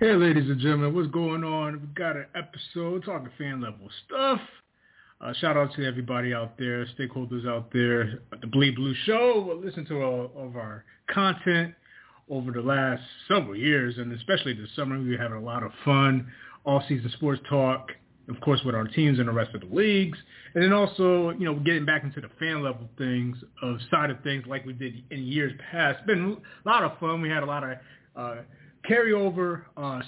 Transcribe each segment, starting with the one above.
Hey, ladies and gentlemen, what's going on? We've got an episode talking fan level stuff. Shout out to everybody out there, stakeholders out there. The Bleed Blue Show. We'll listen to all of our content over the last several years, and especially this summer. We're having a lot of fun, all-season sports talk, of course, with our teams and the rest of the leagues. And then also, you know, getting back into the fan level things, of side of things like we did in years past. It's been a lot of fun. We had a lot of carryover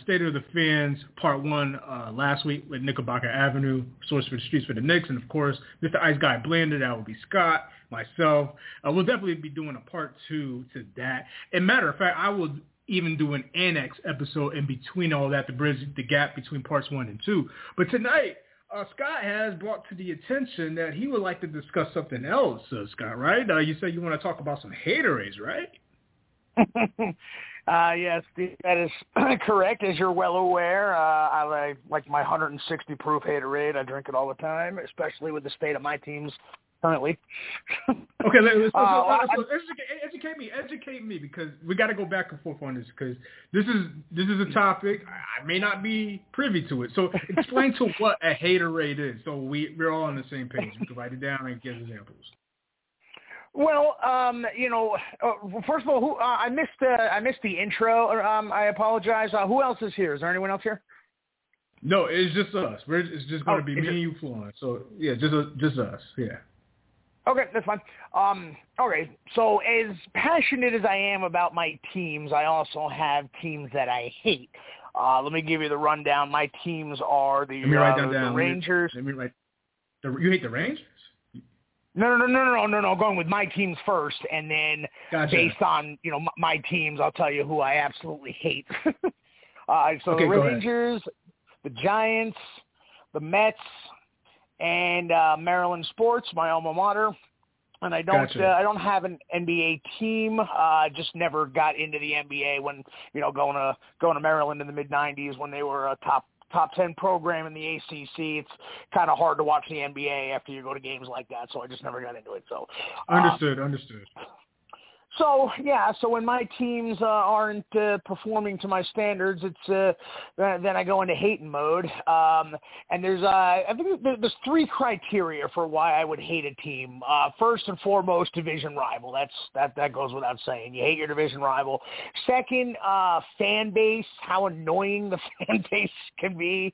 State of the Fans Part 1 last week with Knickerbocker Avenue, Source for the Streets for the Knicks, and of course, Mr. Ice Guy Blander. That would be Scott, myself. We'll definitely be doing a Part 2 to that. And matter of fact, I will even do an annex episode in between all that to bridge the gap between Parts 1 and 2. But tonight, Scott has brought to the attention that he would like to discuss something else, Scott, right? You said you want to talk about some Haterades, right? Yes, that is correct. As you're well aware, I like my 160 proof Haterade. I drink it all the time, especially with the state of my teams currently. Okay, so educate me, because we got to go back and forth on this, because this is a topic I may not be privy to it. So explain to what a Haterade is, so we're all on the same page. We can write it down and give examples. Well, first of all, who, I missed the intro. I apologize. Who else is here? Is there anyone else here? No, it's just us. It's just going to be me and you, Florence. So yeah, just us. Yeah. Okay, that's fine. All right. So as passionate as I am about my teams, I also have teams that I hate. Let me give you the rundown. My teams are the Rangers. You hate the Rangers? No. Going with my teams first, and then based on my teams, I'll tell you who I absolutely hate. So the Rangers, the Giants, the Mets, and Maryland Sports, my alma mater. And I don't I don't have an NBA team. Just never got into the NBA when going to Maryland in the mid '90s when they were a top 10 program in the ACC. It's kind of hard to watch the NBA after you go to games like that, so I just never got into it. So understood. So yeah, so when my teams aren't performing to my standards, it's then I go into hating mode. And there's I think there's three criteria for why I would hate a team. First and foremost, division rival. That goes without saying. You hate your division rival. Second, fan base. How annoying the fan base can be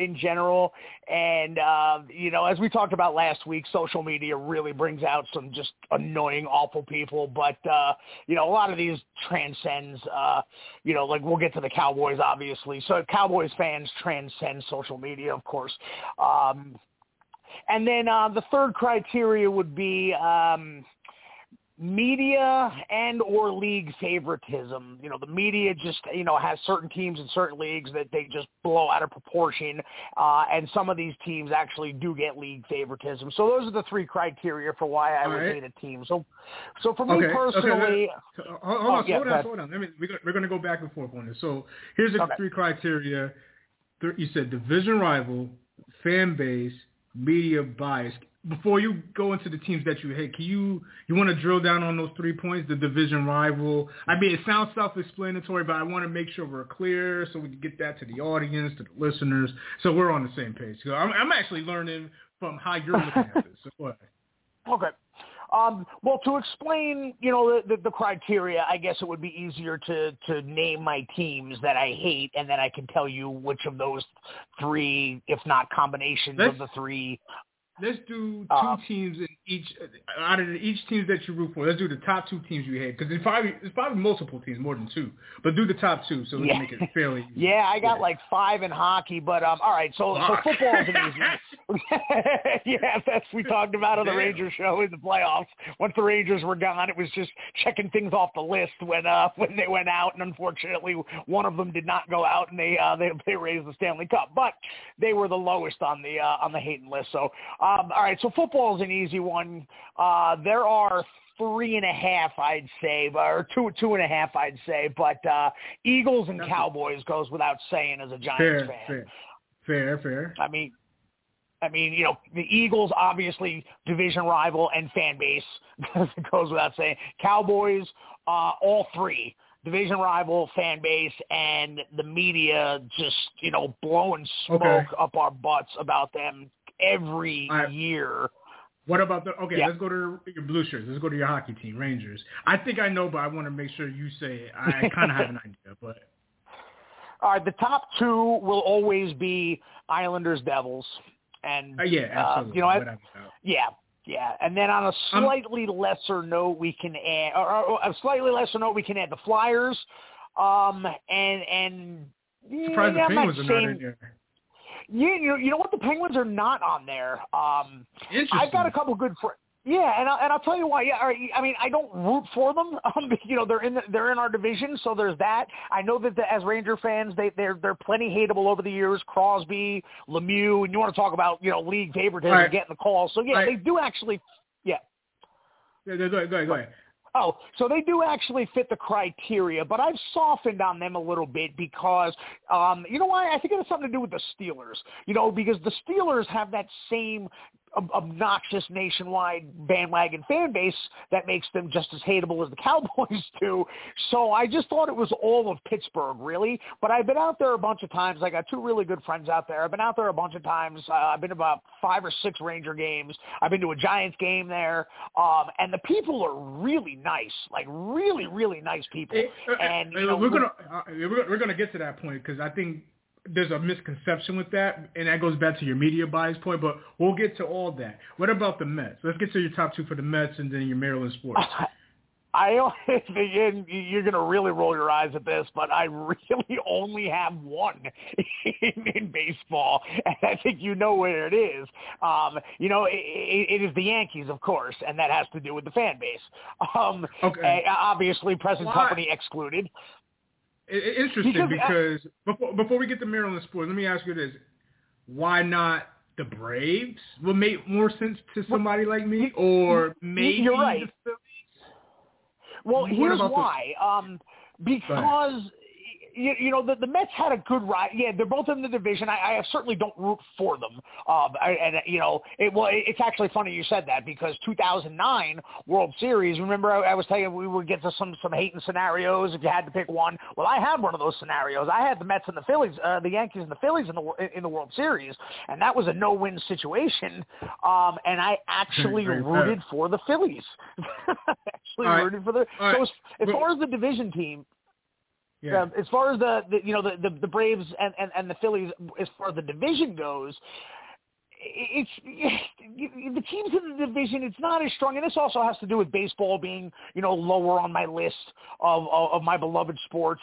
in general. And as we talked about last week, social media really brings out some just annoying, awful people. But, a lot of these transcends, like we'll get to the Cowboys, obviously. So Cowboys fans transcend social media, of course. And then the third criteria would be media and or league favoritism. The media just, has certain teams in certain leagues that they just blow out of proportion. And some of these teams actually do get league favoritism. So those are the three criteria for why I would hate a team. So for me personally, hold on. We're going to go back and forth on this. So here's the three criteria. You said division rival, fan base, media bias. Before you go into the teams that you hate, can you want to drill down on those 3 points, the division rival? I mean, it sounds self-explanatory, but I want to make sure we're clear so we can get that to the audience, to the listeners, so we're on the same page. So I'm actually learning from how you're looking at this. So go ahead. Okay. Well, to explain, the criteria, I guess it would be easier to name my teams that I hate, and then I can tell you which of those three, if not combinations of the three. Let's do two teams in each out of each teams that you root for. Let's do the top two teams you hate, because it's probably multiple teams, more than two, but do the top two so we can make it fairly easy. Yeah, I got like five in hockey, but all right, so football is an easy. Yeah, that's we talked about on the Rangers show in the playoffs. Once the Rangers were gone, it was just checking things off the list when they went out, and unfortunately, one of them did not go out, and they raised the Stanley Cup, but they were the lowest on the hating list, so. All right, so football is an easy one. There are 3.5, I'd say, or two and a half, I'd say. But Eagles and Cowboys goes without saying as a Giants fan. Fair. I mean, the Eagles, obviously, division rival and fan base goes without saying. Cowboys, all three. division rival fan base and the media just, you know, blowing smoke up our butts about them every year. What about the let's go to your blue shirts. Let's go to your hockey team, Rangers. I think I know, but I want to make sure you say it. I kind of have an idea, but all right, the top two will always be Islanders, Devils, and absolutely. And then on a slightly lesser note, we can add, or the Flyers, and surprised the Penguins are not in here. You know what? The Penguins are not on there. Interesting. I've got a couple good friends. Yeah, and I'll tell you why. Yeah, I mean, I don't root for them. You know, they're in our division, so there's that. I know that as Ranger fans, they're plenty hateable over the years. Crosby, Lemieux, and you want to talk about, you know, league favoritism getting the call. So yeah, they do actually. Yeah. Go ahead. Oh, so they do actually fit the criteria, but I've softened on them a little bit because, you know why? I think it has something to do with the Steelers, you know, because the Steelers have that same obnoxious nationwide bandwagon fan base that makes them just as hateable as the Cowboys do. So I just thought it was all of Pittsburgh, really. But I've been out there a bunch of times. I got two really good friends out there. I've been out there a bunch of times. I've been to about 5 or 6 Ranger games. I've been to a Giants game there. And the people are really nice, like really, really nice people. And you know, we're gonna get to that point because I think there's a misconception with that, and that goes back to your media bias point, but we'll get to all that. What about the Mets? Let's get to your top two for the Mets and then your Maryland Sports. You're going to really roll your eyes at this, but I really only have one in baseball, and I think you know where it is. You know, it is the Yankees, of course, and that has to do with the fan base. Obviously, present company excluded. Interesting, because before we get to Maryland Sports, let me ask you this. Why not the Braves? Would make more sense to somebody like me? Or maybe the Phillies? Well, here's why. Because you know, the Mets had a good ride. Yeah, they're both in the division. I certainly don't root for them. It's actually funny you said that because 2009 World Series, remember I was telling you we would get to some hating scenarios if you had to pick one. Well, I had one of those scenarios. I had the Mets and the Phillies, the Yankees and the Phillies in the World Series, and that was a no-win situation. And I actually rooted for the Phillies. So as far as the division team, yeah. As far as the Braves and the Phillies, as far as the division goes, it's the teams in the division. It's not as strong, and this also has to do with baseball being, you know, lower on my list of my beloved sports,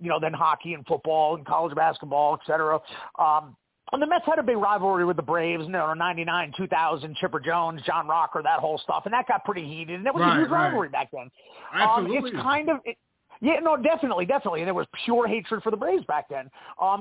you know, than hockey and football and college basketball, etc. And the Mets had a big rivalry with the Braves, you know, 99, 2000, Chipper Jones, John Rocker, that whole stuff, and that got pretty heated, and that was a huge rivalry back then. Absolutely. Yeah, no, definitely. And there was pure hatred for the Braves back then.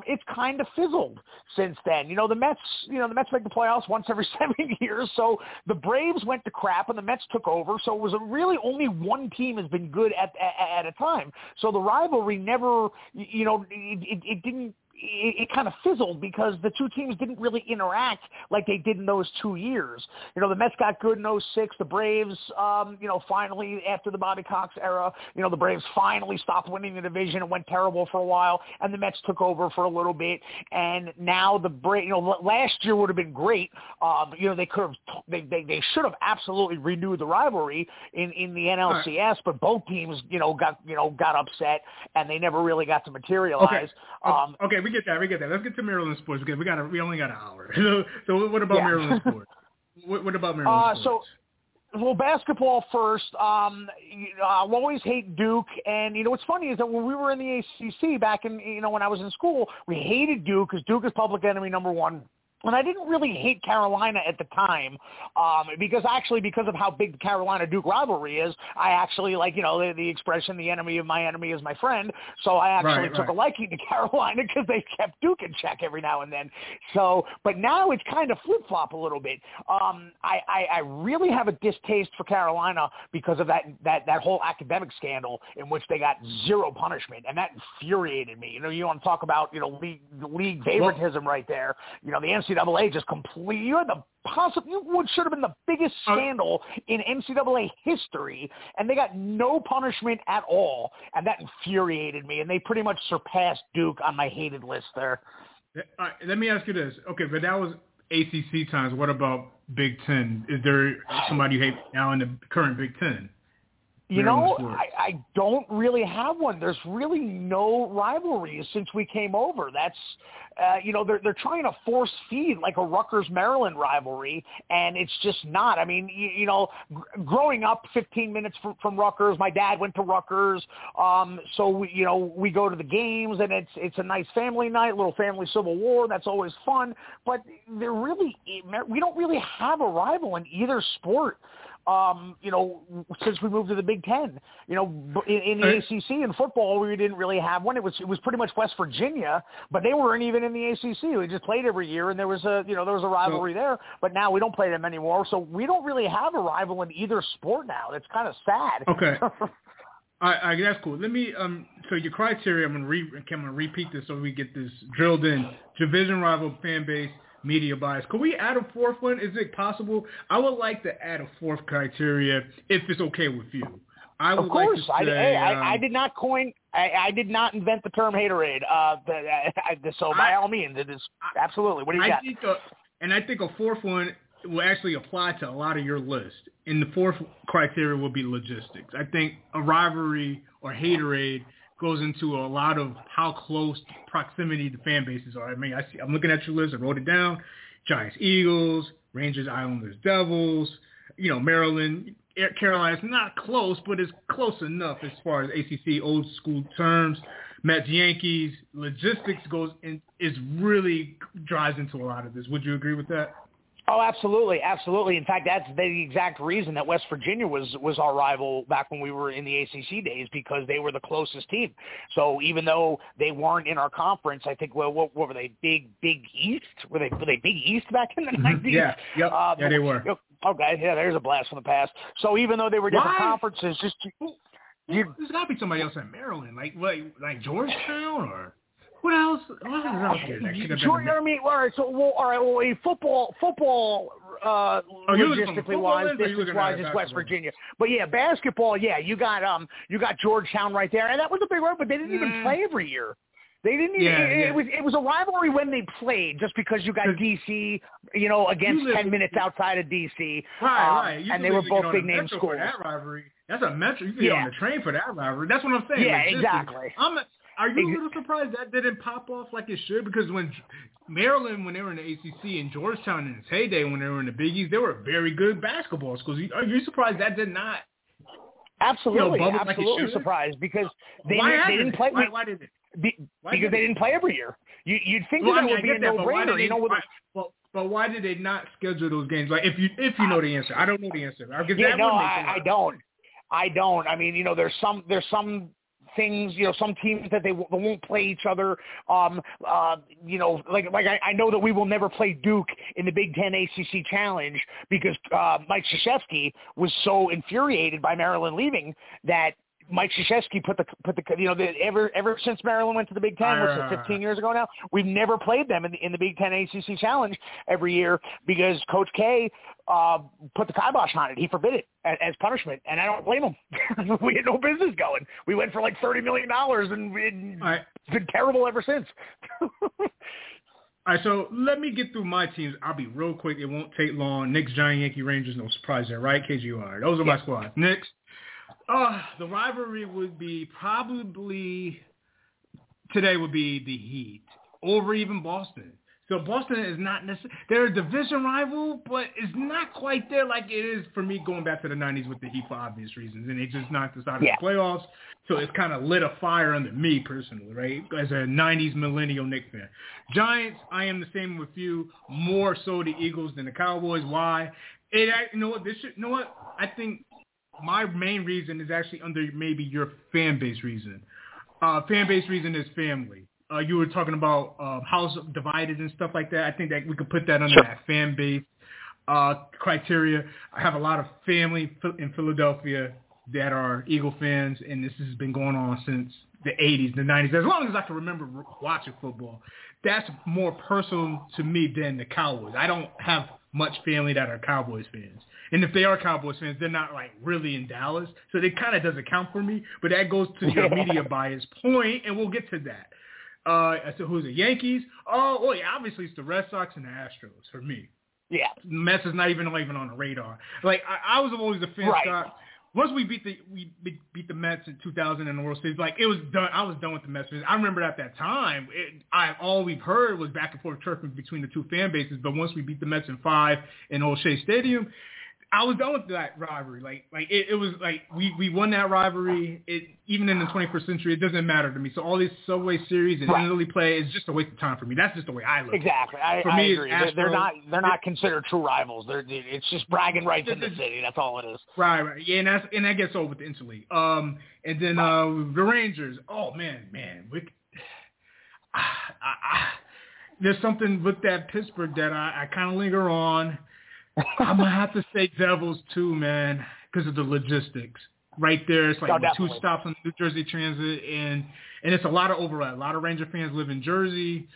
It's kind of fizzled since then. You know, the Mets make the playoffs once every 7 years. So the Braves went to crap and the Mets took over. So it was really only one team has been good at a time. So the rivalry never, you know, it didn't. It kind of fizzled because the two teams didn't really interact like they did in those 2 years. You know, the Mets got good in 2006. The Braves, you know, finally after the Bobby Cox era, you know, the Braves finally stopped winning the division and went terrible for a while. And the Mets took over for a little bit. And now the Braves, you know, last year would have been great. You know, they should have absolutely renewed the rivalry in the NLCS. Right. But both teams, you know, got upset and they never really got to materialize. Okay. We get that. Let's get to Maryland Sports because we only got an hour. So what about Maryland Sports? What about Maryland Sports? Well, basketball first. You know, I'll always hate Duke, and you know what's funny is that when we were in the ACC back in, you know, when I was in school, we hated Duke because Duke is public enemy number one. And I didn't really hate Carolina at the time because of how big the Carolina-Duke rivalry is, I actually like, you know, the expression, the enemy of my enemy is my friend. So I actually took a liking to Carolina because they kept Duke in check every now and then. So, but now it's kind of flip-flop a little bit. I really have a distaste for Carolina because of that whole academic scandal in which they got zero punishment. And that infuriated me. You know, you want to talk about, you know, league favoritism right there. You know, the NCAA just completely, what should have been the biggest scandal in NCAA history, and they got no punishment at all, and that infuriated me, and they pretty much surpassed Duke on my hated list there. All right, let me ask you this. Okay, but that was ACC times. What about Big Ten? Is there somebody you hate now in the current Big Ten? You know, I don't really have one. There's really no rivalries since we came over. That's, you know, they're trying to force feed like a Rutgers-Maryland rivalry, and it's just not. I mean, you know, growing up 15 minutes from Rutgers, my dad went to Rutgers, so we go to the games, and it's a nice family night, little family civil war. That's always fun, but we don't really have a rival in either sport. You know, since we moved to the Big Ten, you know, in the ACC in football, we didn't really have one. It was pretty much West Virginia, but they weren't even in the ACC. We just played every year, and there was a rivalry there. But now we don't play them anymore, so we don't really have a rival in either sport now. That's kind of sad. Okay, I that's cool. Let me so your criteria. I'm gonna repeat this so we get this drilled in. Division rival, fan base, media bias. Could we add a fourth one? Is it possible? I would like to add a fourth criteria if it's okay with you. I did not invent the term haterade. So by all means, it is absolutely. What do you got? I think a fourth one will actually apply to a lot of your list. And the fourth criteria will be logistics. I think a rivalry or haterade goes into a lot of how close proximity the fan bases are. I mean, I'm looking at your list. I wrote it down. Giants, Eagles, Rangers, Islanders, Devils, you know, Maryland, Carolina's not close, but it's close enough as far as ACC old school terms. Mets, Yankees, logistics goes in, is really drives into a lot of this. Would you agree with that? Oh, absolutely, absolutely. In fact, that's the exact reason that West Virginia was our rival back when we were in the ACC days, because they were the closest team. So even though they weren't in our conference, I think, well, what were they, Big East? Were they Big East back in the 90s? Yeah, yep. Yeah, they were. Okay, yeah, there's a blast from the past. So even though they were different conferences, there's got to be somebody else in Maryland, like Georgetown or... What else? What else is out there? Football. Logistically wise, distance-wise, it's West Virginia. But yeah, basketball. Yeah, you got Georgetown right there, and that was a big one. But they didn't even play every year. They didn't even. It was a rivalry when they played, just because you got DC, you know, against 10 minutes outside of DC, right? And they were both big name schools. That rivalry. That's a metro. You can get on the train for that rivalry. That's what I'm saying. Yeah, exactly. Are you a little surprised that didn't pop off like it should? Because when Maryland, when they were in the ACC, and Georgetown in its heyday, when they were in the Big East, they were very good basketball schools. Are you surprised that did not? Absolutely, absolutely surprised, because they didn't play every year. You'd think that would be a no-brainer, you know. But why did they not schedule those games? Like if you know the answer, I don't know the answer. I don't. I mean, you know, there's some things, you know, some teams that they won't play each other, you know, like I know that we will never play Duke in the Big Ten ACC Challenge because Mike Krzyzewski was so infuriated by Maryland leaving that Mike Krzyzewski put the you know, ever since Maryland went to the Big Ten, which is 15 years ago now, we've never played them in the Big Ten ACC Challenge every year because Coach K put the kibosh on it. He forbid it as punishment, and I don't blame him. We had no business going. We went for like $30 million, and it's been terrible ever since. All right, so let me get through my teams. I'll be real quick. It won't take long. Knicks, Giants, Yankee, Rangers, no surprise there, right? KGR. Those are my squads. Knicks. The rivalry would be probably today would be the Heat over even Boston. So Boston is not necessarily – they're a division rival, but it's not quite there like it is for me going back to the 90s with the Heat for obvious reasons. And they just knocked us out of the playoffs. So it's kind of lit a fire under me personally, right, as a 90s millennial Knicks fan. Giants, I am the same with you, more so the Eagles than the Cowboys. Why? I think – my main reason is actually under maybe your fan base reason. Fan base reason is family. You were talking about house divided and stuff like that. I think that we could put that under that fan base criteria. I have a lot of family in Philadelphia. that are Eagle fans, and this has been going on since the 80s, the 90s, as long as I can remember watching football. That's more personal to me than the Cowboys. I don't have much family that are Cowboys fans. And if they are Cowboys fans, they're not like really in Dallas. So it kind of doesn't count for me. But that goes to your media bias point, and we'll get to that. So who's the Yankees? Oh, yeah, obviously it's the Red Sox and the Astros for me. Yeah. Mets is not even on the radar. Like, I was always a fan, right. Scott. Once we beat the Mets in 2000 in the World Series, like, it was done. I was done with the Mets. I remember at that time, all we've heard was back and forth chirping between the two fan bases. But once we beat the Mets in 5 in O'Shea Stadium, I was done with that rivalry. It was like we won that rivalry. Even in the 21st century, it doesn't matter to me. So all these Subway Series and interleague play is just a waste of time for me. That's just the way I look. Exactly. I agree. They're not considered true rivals. It's just bragging rights in the city. That's all it is. Right. Yeah, and that gets old with the interleague. And then the Rangers. Oh man. There's something with that Pittsburgh that I kind of linger on. I'm going to have to say Devils, too, man, because of the logistics. Right there, it's like two stops on the New Jersey Transit, and it's a lot of overlap. A lot of Ranger fans live in Jersey,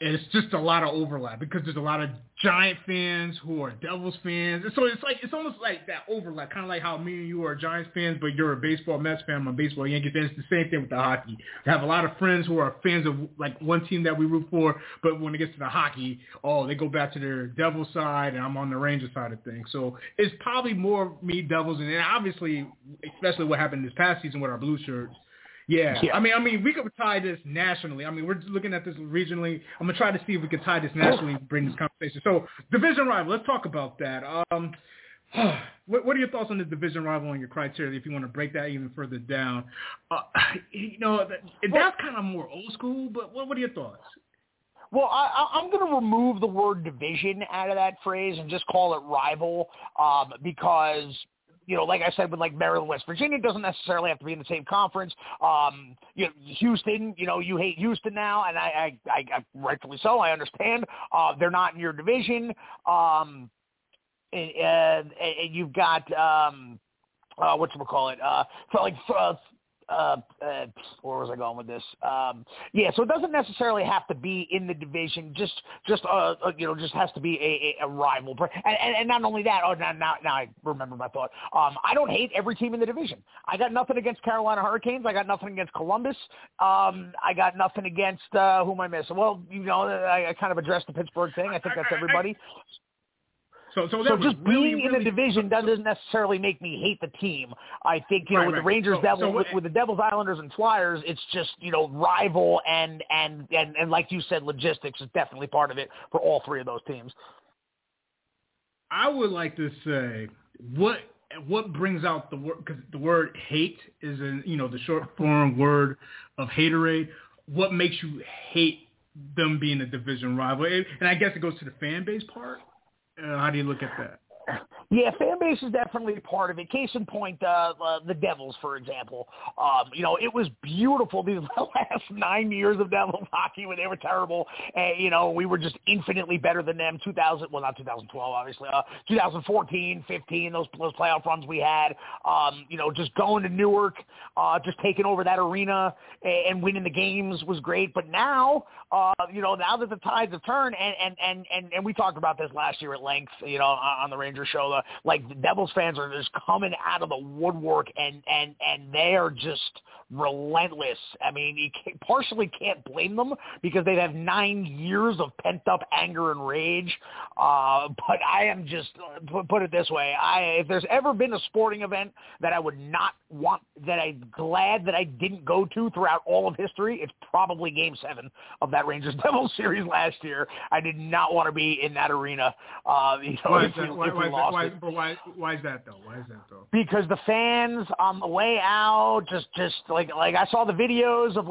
and it's just a lot of overlap because there's a lot of Giant fans who are Devils fans. And so it's almost like that overlap, kind of like how me and you are Giants fans, but you're a baseball Mets fan, I'm a baseball Yankee fan. It's the same thing with the hockey. I have a lot of friends who are fans of like one team that we root for, but when it gets to the hockey, they go back to their Devils side, and I'm on the Rangers side of things. So it's probably more me Devils, and obviously, especially what happened this past season with our blue shirts. Yeah. I mean, we could tie this nationally. I mean, we're looking at this regionally. I'm going to try to see if we can tie this nationally and bring this conversation. So, division rival, let's talk about that. What are your thoughts on the division rival and your criteria, if you want to break that even further down? That's kind of more old school, but what are your thoughts? Well, I'm going to remove the word division out of that phrase and just call it rival because – you know, like I said, with like Maryland, West Virginia, it doesn't necessarily have to be in the same conference. Houston, you hate Houston now, and I rightfully so. I understand. They're not in your division. And you've got where was I going with this? So it doesn't necessarily have to be in the division. Just has to be a rival. And not only that. Oh, now I remember my thought. I don't hate every team in the division. I got nothing against Carolina Hurricanes. I got nothing against Columbus. I got nothing against who am I missing? Well, I kind of addressed the Pittsburgh thing. I think that's everybody. So just really, being in the division doesn't necessarily make me hate the team. I think, with the Rangers, with the Devils, Islanders, and Flyers, it's just, rival and like you said, logistics is definitely part of it for all three of those teams. I would like to say what brings out the word, because the word hate is the short form word of haterade. What makes you hate them being a division rival? And I guess it goes to the fan base part. How do you look at that? Yeah, fan base is definitely part of it. Case in point, the Devils, for example. It was beautiful these last 9 years of Devils hockey when they were terrible. We were just infinitely better than them. 2012, obviously. 2014, 15, those playoff runs we had. Just going to Newark, just taking over that arena and winning the games was great. But now, now that the tides have turned, and we talked about this last year at length, on the Rangers show, the Devils fans are just coming out of the woodwork and they are just relentless. I mean, you partially can't blame them because they've had 9 years of pent-up anger and rage. But I am just, put it this way, if there's ever been a sporting event that I would not want, that I'm glad that I didn't go to throughout all of history, it's probably Game 7 of that Rangers-Devils series last year. I did not want to be in that arena. Why is that, though? Because the fans on the way out, just like I saw the videos of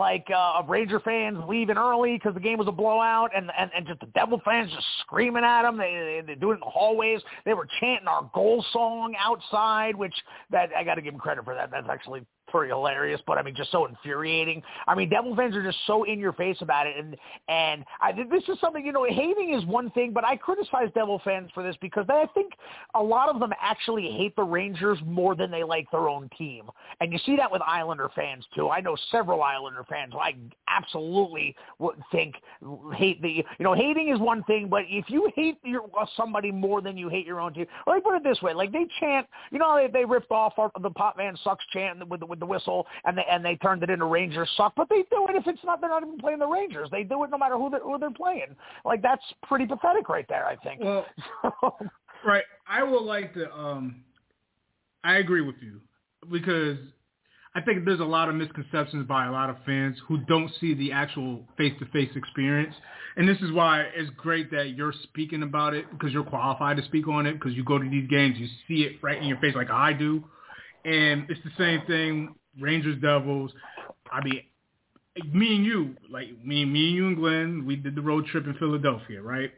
Ranger fans leaving early because the game was a blowout, and just the Devil fans just screaming at them. They do it in the hallways. They were chanting our goal song outside, which I got to give them credit for that. That's actually pretty hilarious, but I mean, just so infuriating. I mean, Devil fans are just so in your face about it. And I think this is something, you know, hating is one thing, but I criticize Devil fans for this because I think a lot of them actually hate the Rangers more than they like their own team. And you see that with Islander fans too. I know several Islander fans who I absolutely hating is one thing, but if you hate somebody more than you hate your own team, like put it this way, like they chant, you know, they ripped off the Pop Man Sucks chant with the whistle, and they turned it into Rangers Suck, but they do it if it's not, they're not even playing the Rangers. They do it no matter who they're playing. Like, that's pretty pathetic right there, I think. Well, right. I would like to, I agree with you, because I think there's a lot of misconceptions by a lot of fans who don't see the actual face-to-face experience. And this is why it's great that you're speaking about it, because you're qualified to speak on it, because you go to these games, you see it right in your face like I do. And it's the same thing, Rangers, Devils. I mean, me and you and Glenn, we did the road trip in Philadelphia, right?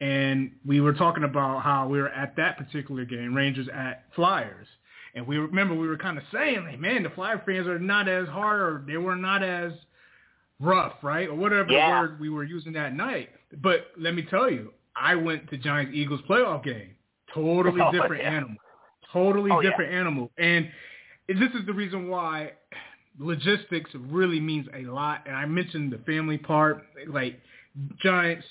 And we were talking about how we were at that particular game, Rangers at Flyers. And we remember we were kind of saying, like, man, the Flyer fans are not as hard, or they were not as rough, right? Or whatever word we were using that night. But let me tell you, I went to Giants-Eagles playoff game. Totally different animal. Totally different animal. And this is the reason why logistics really means a lot. And I mentioned the family part, like Giants,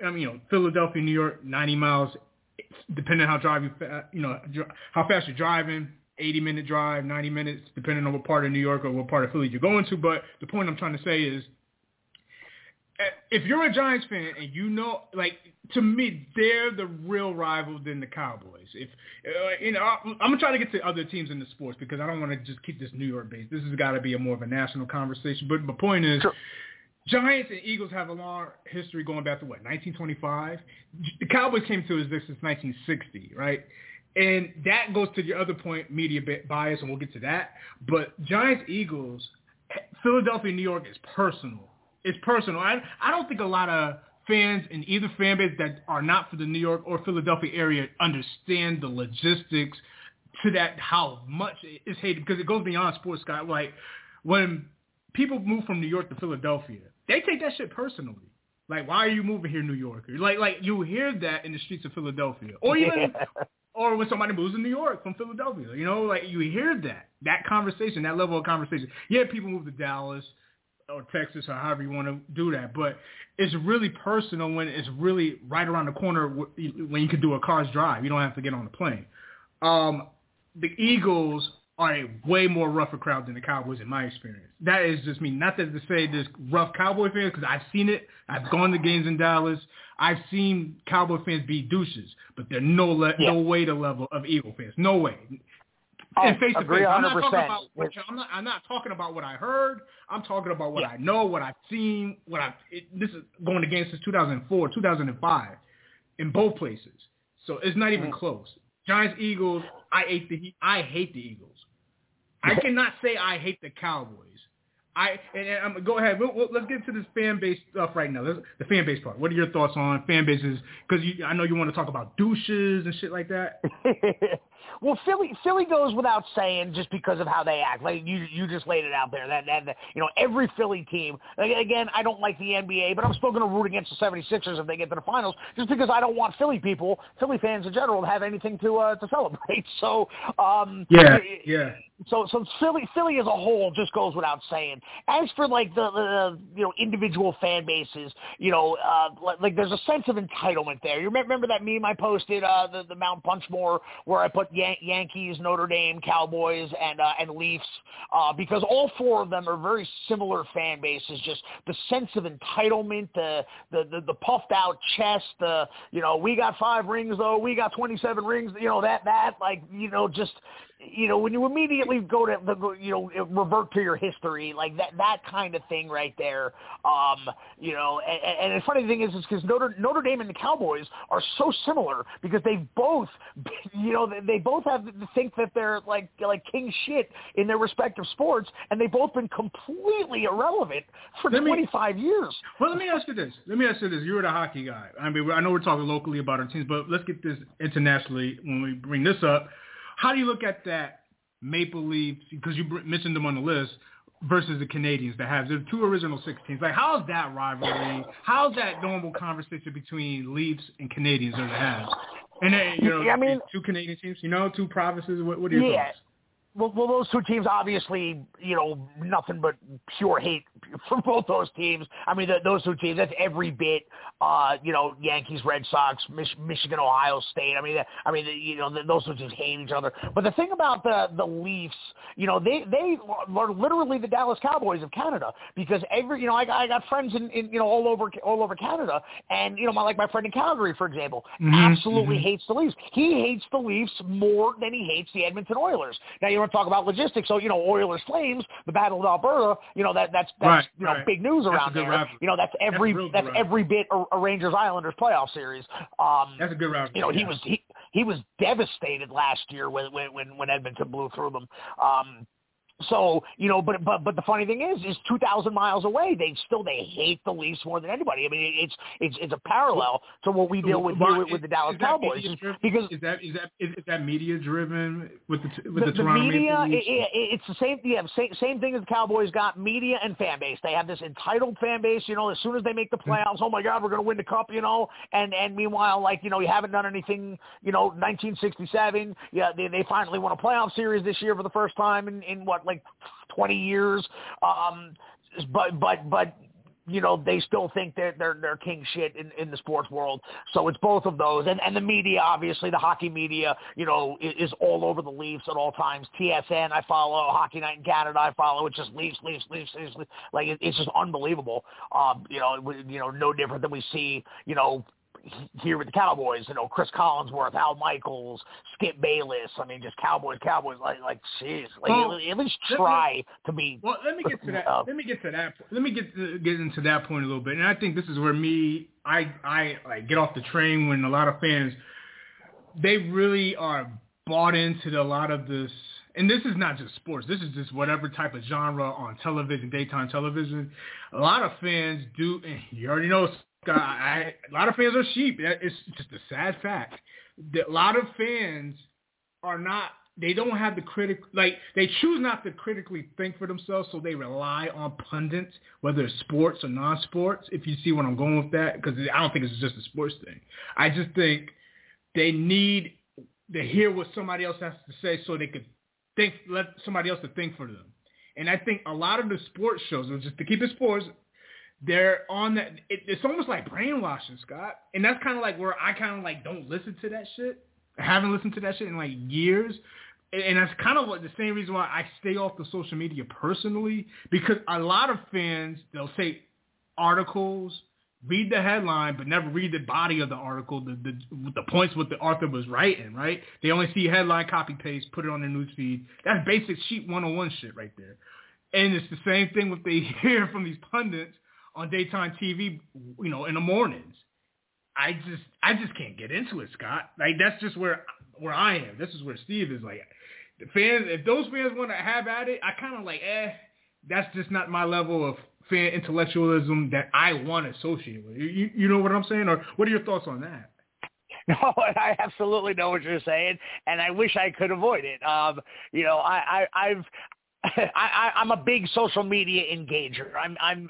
I mean, you know, Philadelphia, New York, 90 miles, depending on how fast you're driving, 80-minute drive, 90 minutes, depending on what part of New York or what part of Philly you're going to. But the point I'm trying to say is, if you're a Giants fan and you know, like, to me, they're the real rival than the Cowboys. If you know, I'm going to try to get to other teams in the sports because I don't want to just keep this New York base. This has got to be more of a national conversation. But my point is, sure, Giants and Eagles have a long history going back to, what, 1925? The Cowboys came to existence 1960, right? And that goes to your other point, media bias, and we'll get to that. But Giants-Eagles, Philadelphia, New York is personal. It's personal. I don't think a lot of fans in either fan base that are not for the New York or Philadelphia area understand the logistics to that, how much it is hated, because it goes beyond sports, Scott. Like, when people move from New York to Philadelphia, they take that shit personally. Like, why are you moving here, New Yorker? Like you hear that in the streets of Philadelphia. Or even or when somebody moves to New York from Philadelphia. You know, like, you hear that conversation, that level of conversation. Yeah, people move to Dallas or Texas or however you want to do that, but it's really personal when it's really right around the corner, when you can do a car's drive. You don't have to get on the plane. The Eagles are a way more rougher crowd than the Cowboys in my experience. That is just me. Not to say this rough Cowboy fans, because I've seen it. I've gone to games in Dallas. I've seen Cowboy fans be douches, but they're no way to level of Eagle fans. No way. And face to face, I'm not talking about what I heard. I'm talking about what I know, what I've seen. This is going to games since 2004, 2005, in both places. So it's not even close. Giants, Eagles. I hate the Eagles. I cannot say I hate the Cowboys. And I'm gonna go ahead. Let's get to this fan base stuff right now. The fan base part. What are your thoughts on fan bases? Because I know you want to talk about douches and shit like that. Well, Philly goes without saying just because of how they act. Like you just laid it out there. That you know, every Philly team. Like, again, I don't like the NBA, but I'm still going to root against the 76ers if they get to the finals, just because I don't want Philly fans in general, to have anything to celebrate. So So Philly as a whole just goes without saying. As for like the you know, individual fan bases, you know, like there's a sense of entitlement there. You remember that meme I posted, the Mount Punchmore, where I put Yankees, Notre Dame, Cowboys, and Leafs, because all four of them are very similar fan bases. Just the sense of entitlement, the puffed out chest, the, you know, we got 5 rings though, we got 27 rings, you know, that like, you know, just, you know, when you immediately go to revert to your history, like that kind of thing right there. You know, and the funny thing is because Notre Dame and the Cowboys are so similar, because they both, you know, they both have to think that they're like king shit in their respective sports, and they've both been completely irrelevant for 25 years. Well, let me ask you this. You're the hockey guy. I mean, I know we're talking locally about our teams, but let's get this internationally when we bring this up. How do you look at that Maple Leafs, because you mentioned them on the list, versus the Canadians, that have the two original six teams. Like, how's that rivalry? How's that normal conversation between Leafs and Canadians or the Habs? And then, you know, yeah, I mean, two Canadian teams, you know, two provinces. What are your thoughts? Well, those two teams, obviously, you know, nothing but pure hate from both those teams. I mean, those two teams, that's every bit, you know, Yankees, Red Sox, Michigan, Ohio State. Those two teams hate each other. But the thing about the Leafs, you know, they are literally the Dallas Cowboys of Canada, because every, you know, I got friends in you know, all over Canada, and, you know, my friend in Calgary, for example, absolutely hates the Leafs. He hates the Leafs more than he hates the Edmonton Oilers. Now, you want to talk about logistics, so, you know, Oilers Flames, the Battle of Alberta, you know, that's right, you know, right. Big news around there. Rivalry. You know, that's every bit a Rangers Islanders playoff series. That's a good round. You know, he was devastated last year when Edmonton blew through them. So, you know, but the funny thing is 2,000 miles away, they hate the Leafs more than anybody. I mean, it's a parallel to what we deal with the Dallas Cowboys. Because is that media driven with the Toronto media? It's the same. Yeah, same thing as the Cowboys got, media and fan base. They have this entitled fan base. You know, as soon as they make the playoffs, oh my God, we're going to win the cup. You know, and meanwhile, like, you know, you haven't done anything. You know, 1967. Yeah, they finally won a playoff series this year for the first time in what, like 20 years, but you know, they still think they're king shit in the sports world. So it's both of those, and the media, obviously, the hockey media, you know, is all over the Leafs at all times. TSN I follow, Hockey Night in Canada I follow. It's just Leafs. Like, it's just unbelievable. No different than we see, you know, here with the Cowboys, you know, Chris Collinsworth, Al Michaels, Skip Bayless. I mean, just Cowboys. Like, jeez. Like, well, at least try to be. Well, let me get to that. Let me get into that point a little bit. And I think this is where I like get off the train when a lot of fans, they really are bought into a lot of this. And this is not just sports. This is just whatever type of genre on television, daytime television. A lot of fans do. And you already know. A lot of fans are sheep. It's just a sad fact. A lot of fans are not. They don't have the they choose not to critically think for themselves, so they rely on pundits, whether it's sports or non-sports. If you see where I'm going with that, because I don't think it's just a sports thing. I just think they need to hear what somebody else has to say, so they could think. Let somebody else to think for them. And I think a lot of the sports shows, just to keep it sports, they're on that. It's almost like brainwashing, Scott. And that's kind of like where I kind of like don't listen to that shit. I haven't listened to that shit in like years. And that's kind of the same reason why I stay off the social media personally, because a lot of fans, they'll say articles, read the headline, but never read the body of the article, the points what the author was writing, right? They only see headline, copy, paste, put it on their newsfeed. That's basic sheet 101 shit right there. And it's the same thing what they hear from these pundits on daytime TV, you know, in the mornings. I just can't get into it, Scott. Like, that's just where I am. This is where Steve is. Like, the fans, if those fans want to have at it, I kind of like, that's just not my level of fan intellectualism that I want to associate with. You know what I'm saying? Or what are your thoughts on that? No, I absolutely know what you're saying, and I wish I could avoid it. You know, I'm a big social media engager. I'm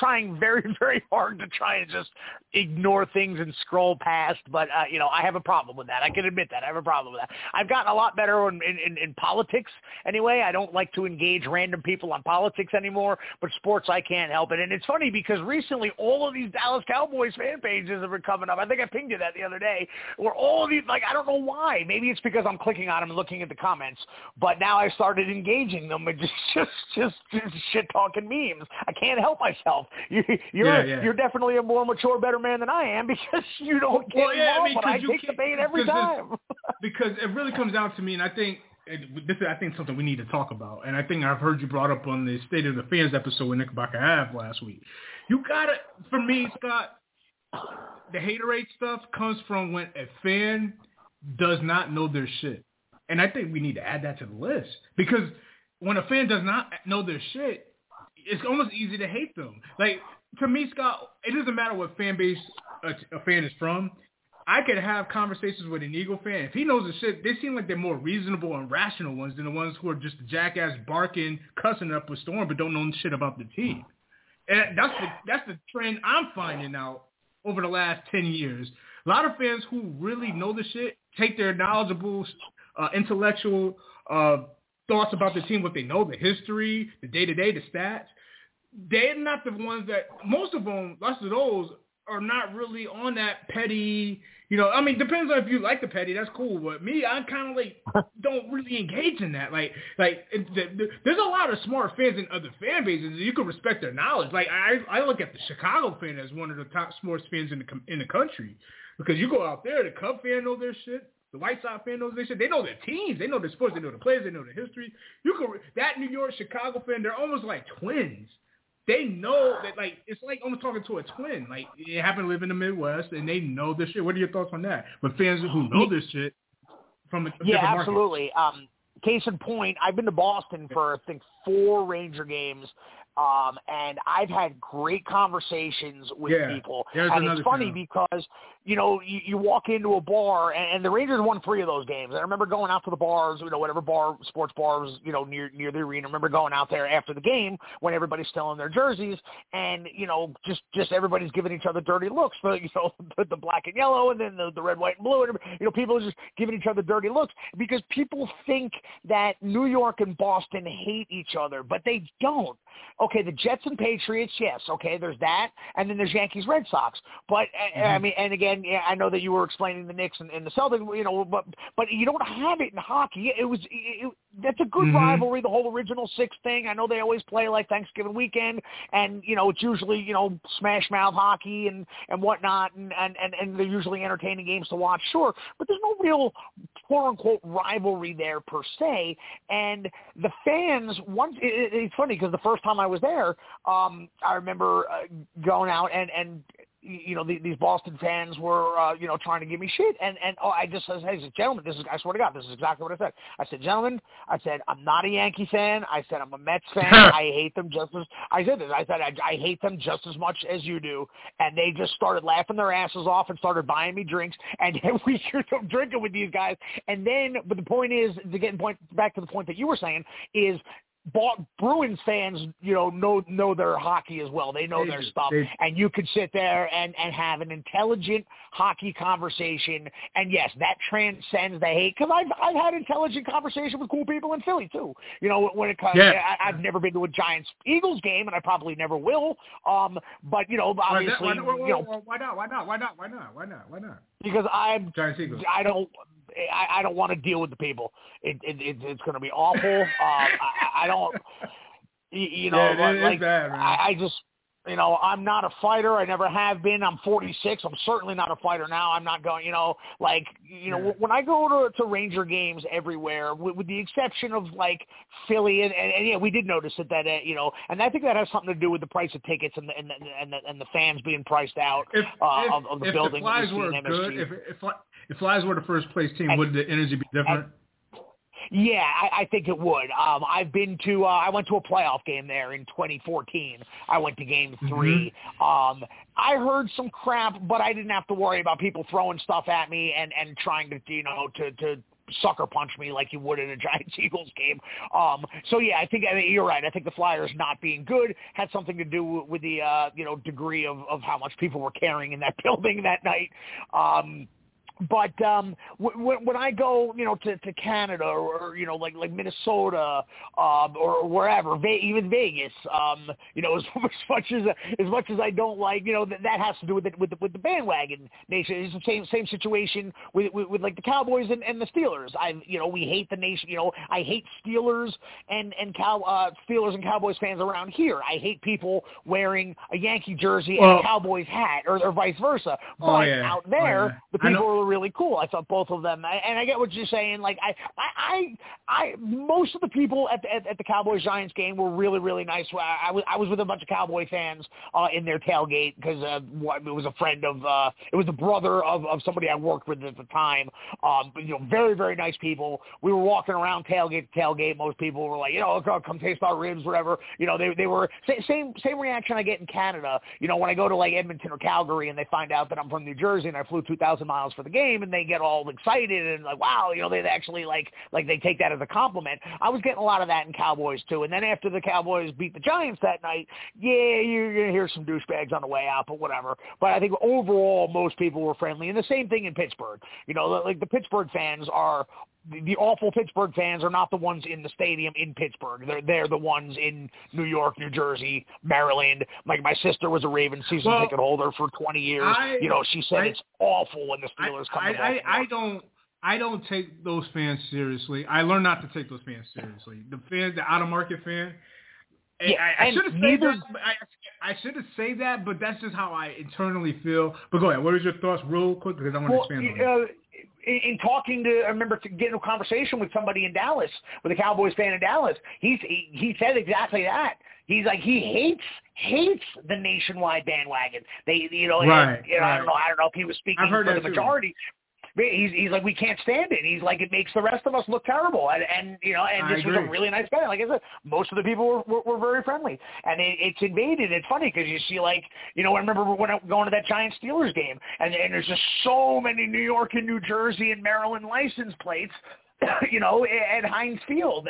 trying very, very hard to try and just ignore things and scroll past, but you know, I have a problem with that. I can admit that I have a problem with that. I've gotten a lot better in politics anyway. I don't like to engage random people on politics anymore, but sports I can't help it. And it's funny because recently all of these Dallas Cowboys fan pages have been coming up. I think I pinged you that the other day, where all of these, like, I don't know why. Maybe it's because I'm clicking on them and looking at the comments, but now I started engaging them and just shit talking memes. I can't help myself. You're definitely a more mature, better man than I am, because you don't get involved. I take the bait every time. Because it really comes down to me, and I think something we need to talk about. And I think I've heard you brought up on the State of the Fans episode with Knickerbocker Ave last week. You gotta, for me, Scott, the Haterade stuff comes from when a fan does not know their shit, and I think we need to add that to the list, because when a fan does not know their shit, it's almost easy to hate them. Like, to me, Scott, it doesn't matter what fan base a fan is from. I could have conversations with an Eagle fan. If he knows the shit, they seem like they're more reasonable and rational ones than the ones who are just jackass barking, cussing up a storm, but don't know shit about the team. And that's the trend I'm finding out over the last 10 years. A lot of fans who really know the shit take their knowledgeable, intellectual thoughts about the team, what they know, the history, the day-to-day, the stats. They're not the ones that – most of them, lots of those – are not really on that petty, you know, I mean, depends on if you like the petty, that's cool. But me, I kind of like don't really engage in that. There's a lot of smart fans in other fan bases. You can respect their knowledge. Like I look at the Chicago fan as one of the top sports fans in the country, because you go out there, the Cub fan know their shit. The White Sox fan knows their shit. They know their teams. They know their sports. They know the players. They know the history. That New York Chicago fan, they're almost like twins. They know that, like, it's like almost talking to a twin. Like, they happen to live in the Midwest, and they know this shit. What are your thoughts on that? But fans who know this shit from a different market. Yeah, absolutely. Case in point, I've been to Boston for, I think, 4 Ranger games, and I've had great conversations with people. And it's funny because, you know, you walk into a bar, and the Rangers won 3 of those games. I remember going out to the bars, you know, whatever bar, sports bars, you know, near the arena. I remember going out there after the game when everybody's still in their jerseys, and, you know, just everybody's giving each other dirty looks. So, you know, the black and yellow, and then the red, white, and blue, and, you know, people are just giving each other dirty looks because people think that New York and Boston hate each other, but they don't. Okay, the Jets and Patriots, yes. Okay, there's that. And then there's Yankees, Red Sox. But, I mean, and again, yeah, I know that you were explaining the Knicks and the Celtics, you know, but you don't have it in hockey. That's a good rivalry, the whole Original Six thing. I know they always play like Thanksgiving weekend, and, you know, it's usually, you know, smash mouth hockey and whatnot, and they're usually entertaining games to watch, sure. But there's no real quote-unquote rivalry there per se. And the fans, it's funny because the first time I was there, I remember going out and you know, these Boston fans were, you know, trying to give me shit. And I just said, hey, gentlemen, I swear to God, this is exactly what I said. I said, gentlemen, I said, I'm not a Yankee fan. I said, I'm a Mets fan. I hate them just as, I said this. I said, I hate them just as much as you do. And they just started laughing their asses off and started buying me drinks. And we should have drinking with these guys. And then, but the point is, back to the point that you were saying, is Bruins fans, you know their hockey as well. They know their stuff. And you could sit there and have an intelligent hockey conversation. And, yes, that transcends the hate. Because I've had intelligent conversation with cool people in Philly, too. You know, when it comes I've never been to a Giants-Eagles game, and I probably never will. But, you know, obviously, Why not? Because I don't want to deal with the people. It's going to be awful. I don't, you know, like bad, I just, you know, I'm not a fighter. I never have been. I'm 46. I'm certainly not a fighter now. I'm not going, you know, like, you know, when I go to Ranger games everywhere, with the exception of like Philly, and yeah, we did notice that, you know, and I think that has something to do with the price of tickets and the fans being priced out of the building. If the Flyers were good, if Flyers were the first place team, would the energy be different? Yeah, I think it would. I've been to I went to a playoff game there in 2014. I went to game 3. I heard some crap, but I didn't have to worry about people throwing stuff at me and trying to, you know, to sucker punch me like you would in a Giants-Eagles game. So, yeah, I think you're right. I think the Flyers not being good had something to do with the, you know, degree of how much people were carrying in that building that night. But when I go, you know, to Canada or, you know, like Minnesota or wherever, even Vegas, you know, as much as I don't like, you know, that has to do with the bandwagon nation. It's the same situation with like the Cowboys and the Steelers. You know, we hate the nation. You know, I hate Steelers Steelers and Cowboys fans around here. I hate people wearing a Yankee jersey and a Cowboys hat or vice versa. But out there, the people really cool. I thought both of them, and I get what you're saying. Like I most of the people at the Cowboys Giants game were really, really nice. I was with a bunch of Cowboy fans in their tailgate because it was a friend of it was the brother of somebody I worked with at the time. Very, very nice people. We were walking around tailgate to tailgate. Most people were like, come taste our ribs, whatever. They were same reaction I get in Canada. When I go to like Edmonton or Calgary and they find out that I'm from New Jersey and I flew 2,000 miles for the game, and they get all excited and like, wow, they actually like they take that as a compliment. I was getting a lot of that in Cowboys too. And then after the Cowboys beat the Giants that night, you're gonna hear some douchebags on the way out, but whatever. But I think overall most people were friendly, and the same thing in Pittsburgh. Like the Pittsburgh fans are. The awful Pittsburgh fans are not the ones in the stadium in Pittsburgh. They're the ones in New York, New Jersey, Maryland. Like my sister was a Ravens season ticket holder for 20 years. She said it's awful when the Steelers come to Baltimore. I don't take those fans seriously. I learned not to take those fans seriously. The out of market fan. Yeah, I should have saved that. I should have saved that, but that's just how I internally feel. But go ahead. What are your thoughts, real quick? Because I want to expand on that. In talking to, I remember getting a conversation with somebody in Dallas, with a Cowboys fan in Dallas. He said exactly that. He's like, he hates the nationwide bandwagon. They, right. I don't know if he was speaking for the majority. He's like, we can't stand it. He's like, it makes the rest of us look terrible. And this was a really nice guy. Like I said, most of the people were very friendly. And it's invaded. It's funny because you see, I remember when I was going to that Giants Steelers game, and there's just so many New York and New Jersey and Maryland license plates, at Heinz Field.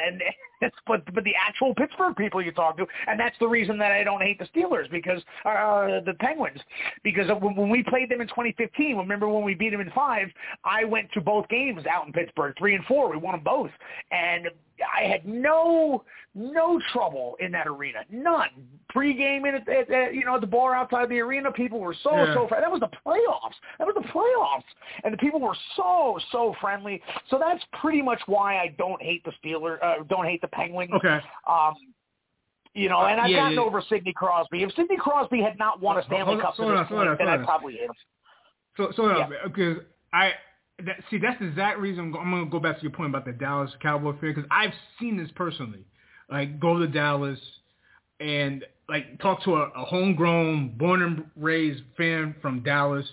But the actual Pittsburgh people you talk to, and that's the reason that I don't hate the Steelers because the Penguins, because when we played them in 2015, remember when we beat them in 5, I went to both games out in Pittsburgh, 3 and 4, we won them both, and I had no trouble in that arena, none. Pre-game at the bar outside the arena, people were so friendly. That was the playoffs, and the people were so friendly. So that's pretty much why I don't hate the Steelers. Don't hate the Penguins. Okay. And I've gotten over Sidney Crosby. If Sidney Crosby had not won a Stanley Cup, then I'd probably hate him. Because that's the exact reason I'm going to go back to your point about the Dallas Cowboy fan, because I've seen this personally. Like, go to Dallas and, talk to a homegrown, born and raised fan from Dallas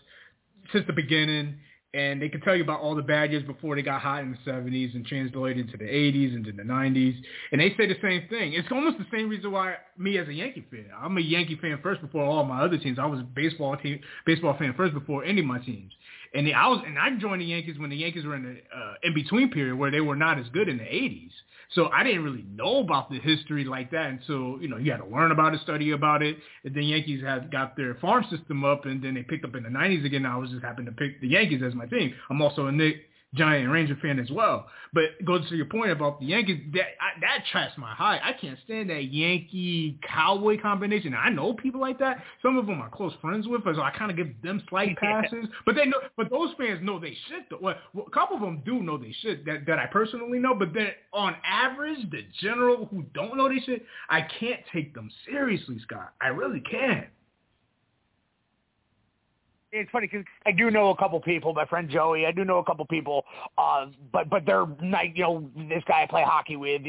since the beginning, and they can tell you about all the bad years before they got hot in the 70s and translated into the 80s and to the 90s. And they say the same thing. It's almost the same reason why me as a Yankee fan. I'm a Yankee fan first before all my other teams. I was a baseball fan first before any of my teams. And I joined the Yankees when the Yankees were in the in-between period where they were not as good in the 80s. So I didn't really know about the history like that until, you had to learn about it, study about it. And then Yankees got their farm system up, and then they picked up in the 90s again. I was just happened to pick the Yankees as my team. I'm also a Knicks, Giant, Ranger fan as well. But goes to your point about the Yankees, that trashed my hide. I can't stand that Yankee-Cowboy combination. I know people like that. Some of them are close friends with, so I kind of give them slight passes. But they know, but those fans know they should, though. Well, a couple of them do know they should, that I personally know. But then on average, the general who don't know they should, I can't take them seriously, Scott. I really can't. It's funny because I do know a couple people, my friend Joey, but they're like, this guy I play hockey with,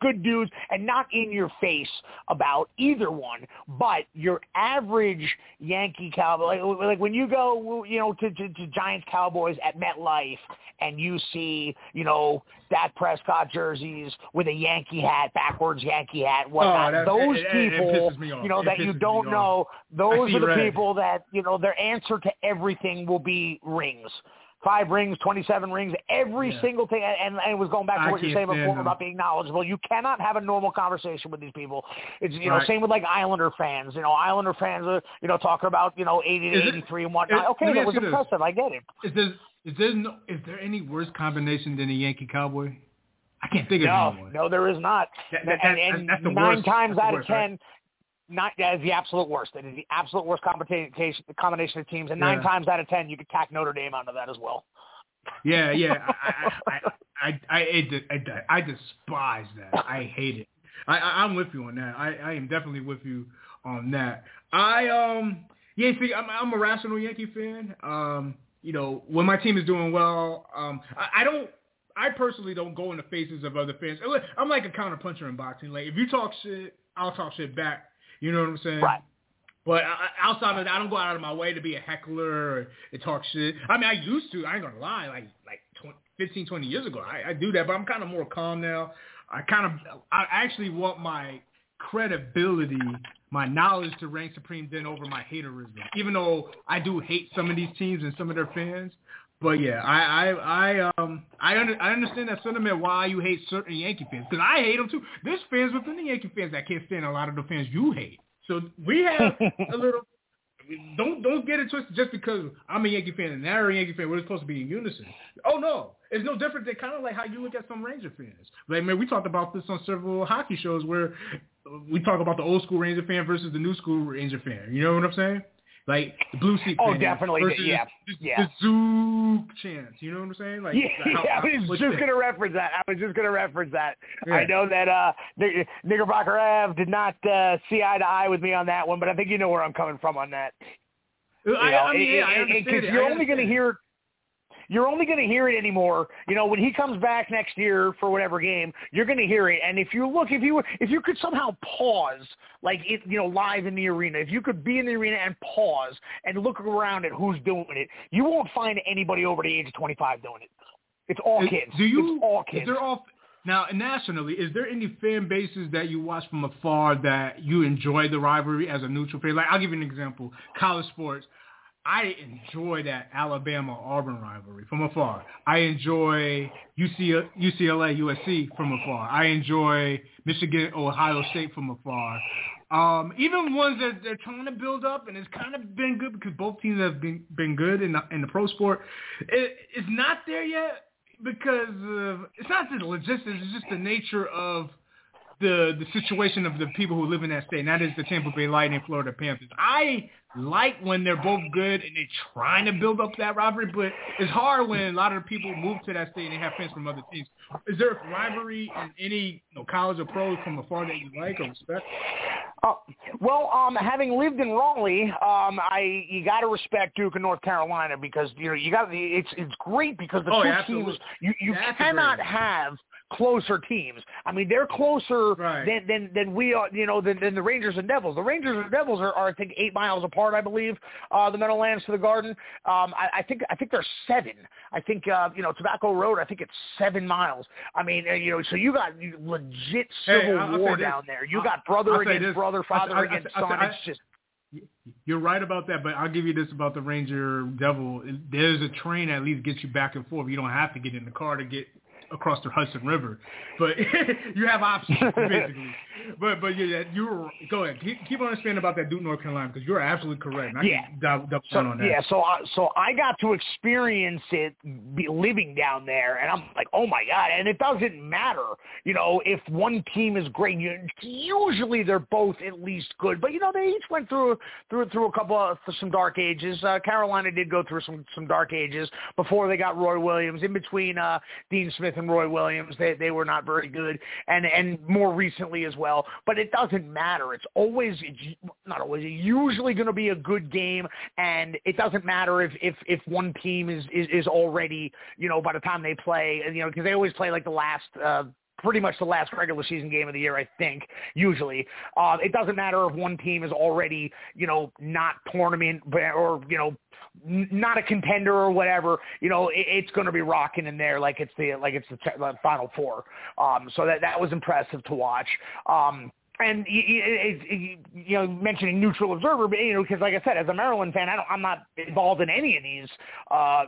good dudes, and not in your face about either one, but your average Yankee Cowboy, like when you go, to Giants Cowboys at MetLife and you see, Dak Prescott jerseys with a Yankee hat, backwards Yankee hat, whatnot. Those people, that you don't know, those are the people that, their answer to everything will be rings. 5 rings, 27 rings, every single thing. And it was going back to what you were saying before about being knowledgeable. You cannot have a normal conversation with these people. It's, same with Islander fans. Islander fans are, talk about, 80 to 83 and whatnot. Okay, that was impressive. I get it. Is there any worse combination than a Yankee Cowboy? I can't think of anyone. No, there is not. And that's the 9 worst. Times that's out worst, of 10, right? That is the absolute worst. That is the absolute worst combination of teams. And 9 times out of 10, you could tack Notre Dame onto that as well. I despise that. I hate it. I'm with you on that. I am definitely with you on that. I'm a rational Yankee fan. you know, when my team is doing well, I personally don't go in the faces of other fans. I'm like a counterpuncher in boxing. Like, if you talk shit, I'll talk shit back. You know what I'm saying? Right. But outside of that, I don't go out of my way to be a heckler or to talk shit. I mean, I used to. I ain't going to lie. Like 15, 20 years ago, I do that. But I'm kind of more calm now. I actually want my credibility, my knowledge to reign supreme then over my haterism, even though I do hate some of these teams and some of their fans. But yeah, I understand that sentiment why you hate certain Yankee fans, because I hate them too. There's fans within the Yankee fans that can't stand a lot of the fans you hate. So we have a little. Don't get it twisted just because I'm a Yankee fan and they're a Yankee fan. We're supposed to be in unison. Oh no, it's no different than kind of like how you look at some Ranger fans. Like, man, we talked about this on several hockey shows where we talk about the old school Ranger fan versus the new school Ranger fan. You know what I'm saying? Like the Blue Seat. Oh, fan definitely. Yeah. The Zook chance. You know what I'm saying? Like, I was just going to reference that. Yeah. I know that Knickerbocker Ave did not see eye to eye with me on that one, but I think you know where I'm coming from on that. You're only going to hear it anymore. You know, when he comes back next year for whatever game, you're going to hear it. And if you could somehow pause, like, it, you know, live in the arena, if you could be in the arena and pause and look around at who's doing it, you won't find anybody over the age of 25 doing it. It's all kids. It's all kids. Now, nationally, is there any fan bases that you watch from afar that you enjoy the rivalry as a neutral fan? Like, I'll give you an example. College sports. I enjoy that Alabama-Auburn rivalry from afar. I enjoy UCLA-USC from afar. I enjoy Michigan-Ohio State from afar. Even ones that they're trying to build up, and it's kind of been good because both teams have been good in the pro sport. It's not there yet because it's not the logistics. It's just the nature of the situation of the people who live in that state, and that is the Tampa Bay Lightning, Florida Panthers. I like when they're both good and they're trying to build up that rivalry, but it's hard when a lot of people move to that state and they have fans from other teams. Is there a rivalry in any college or pros from afar that you like or respect? Having lived in Raleigh, you got to respect Duke and North Carolina because it's great because the two teams you cannot have closer teams. I mean, they're closer than we are, than the Rangers and Devils. The Rangers and Devils are I think 8 miles apart, I believe, the Meadowlands to the Garden. I think they're 7. I think, Tobacco Road, I think it's 7 miles. I mean, so you got legit civil war down there. You got brother against brother, father against son. It's just... You're right about that, but I'll give you this about the Ranger Devil. There's a train that at least gets you back and forth. You don't have to get in the car to get across the Hudson River, but you have options basically. But yeah, go ahead. Keep on understanding about that Duke, North Carolina, because you're absolutely correct. I can double down on that. Yeah, so I got to experience it living down there, and I'm like, oh my god! And it doesn't matter, if one team is great. Usually they're both at least good, but they each went through a couple of some dark ages. Carolina did go through some dark ages before they got Roy Williams. In between Dean Smith and Roy Williams, they were not very good, and more recently as well. But it doesn't matter. It's usually going to be a good game, and it doesn't matter if one team is already, by the time they play, because they always play like the last pretty much the last regular season game of the year, I think, usually. It doesn't matter if one team is already, not tournament or, not a contender or whatever, it's going to be rocking in there like it's the Final Four. So that was impressive to watch. And mentioning neutral observer, because like I said, as a Maryland fan, I'm not involved in any of these.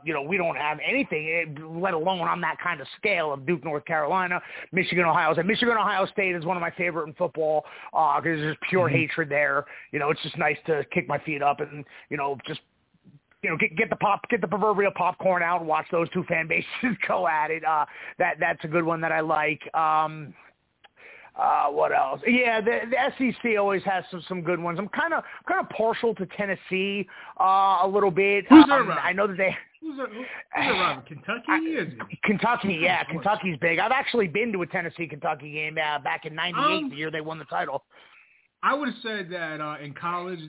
We don't have anything, let alone on that kind of scale of Duke, North Carolina, Michigan, Ohio State. Michigan, Ohio State is one of my favorite in football because there's pure hatred there. It's just nice to kick my feet up and just. Get the proverbial popcorn out and watch those two fan bases go at it. That's a good one that I like. What else? Yeah, the SEC always has some good ones. I'm kind of partial to Tennessee a little bit. Who's their rival? I know that they. Who's their rival? Kentucky is it? Kentucky, yeah, Kentucky's big. I've actually been to a Tennessee-Kentucky game back in '98, the year they won the title. I would have said that in college,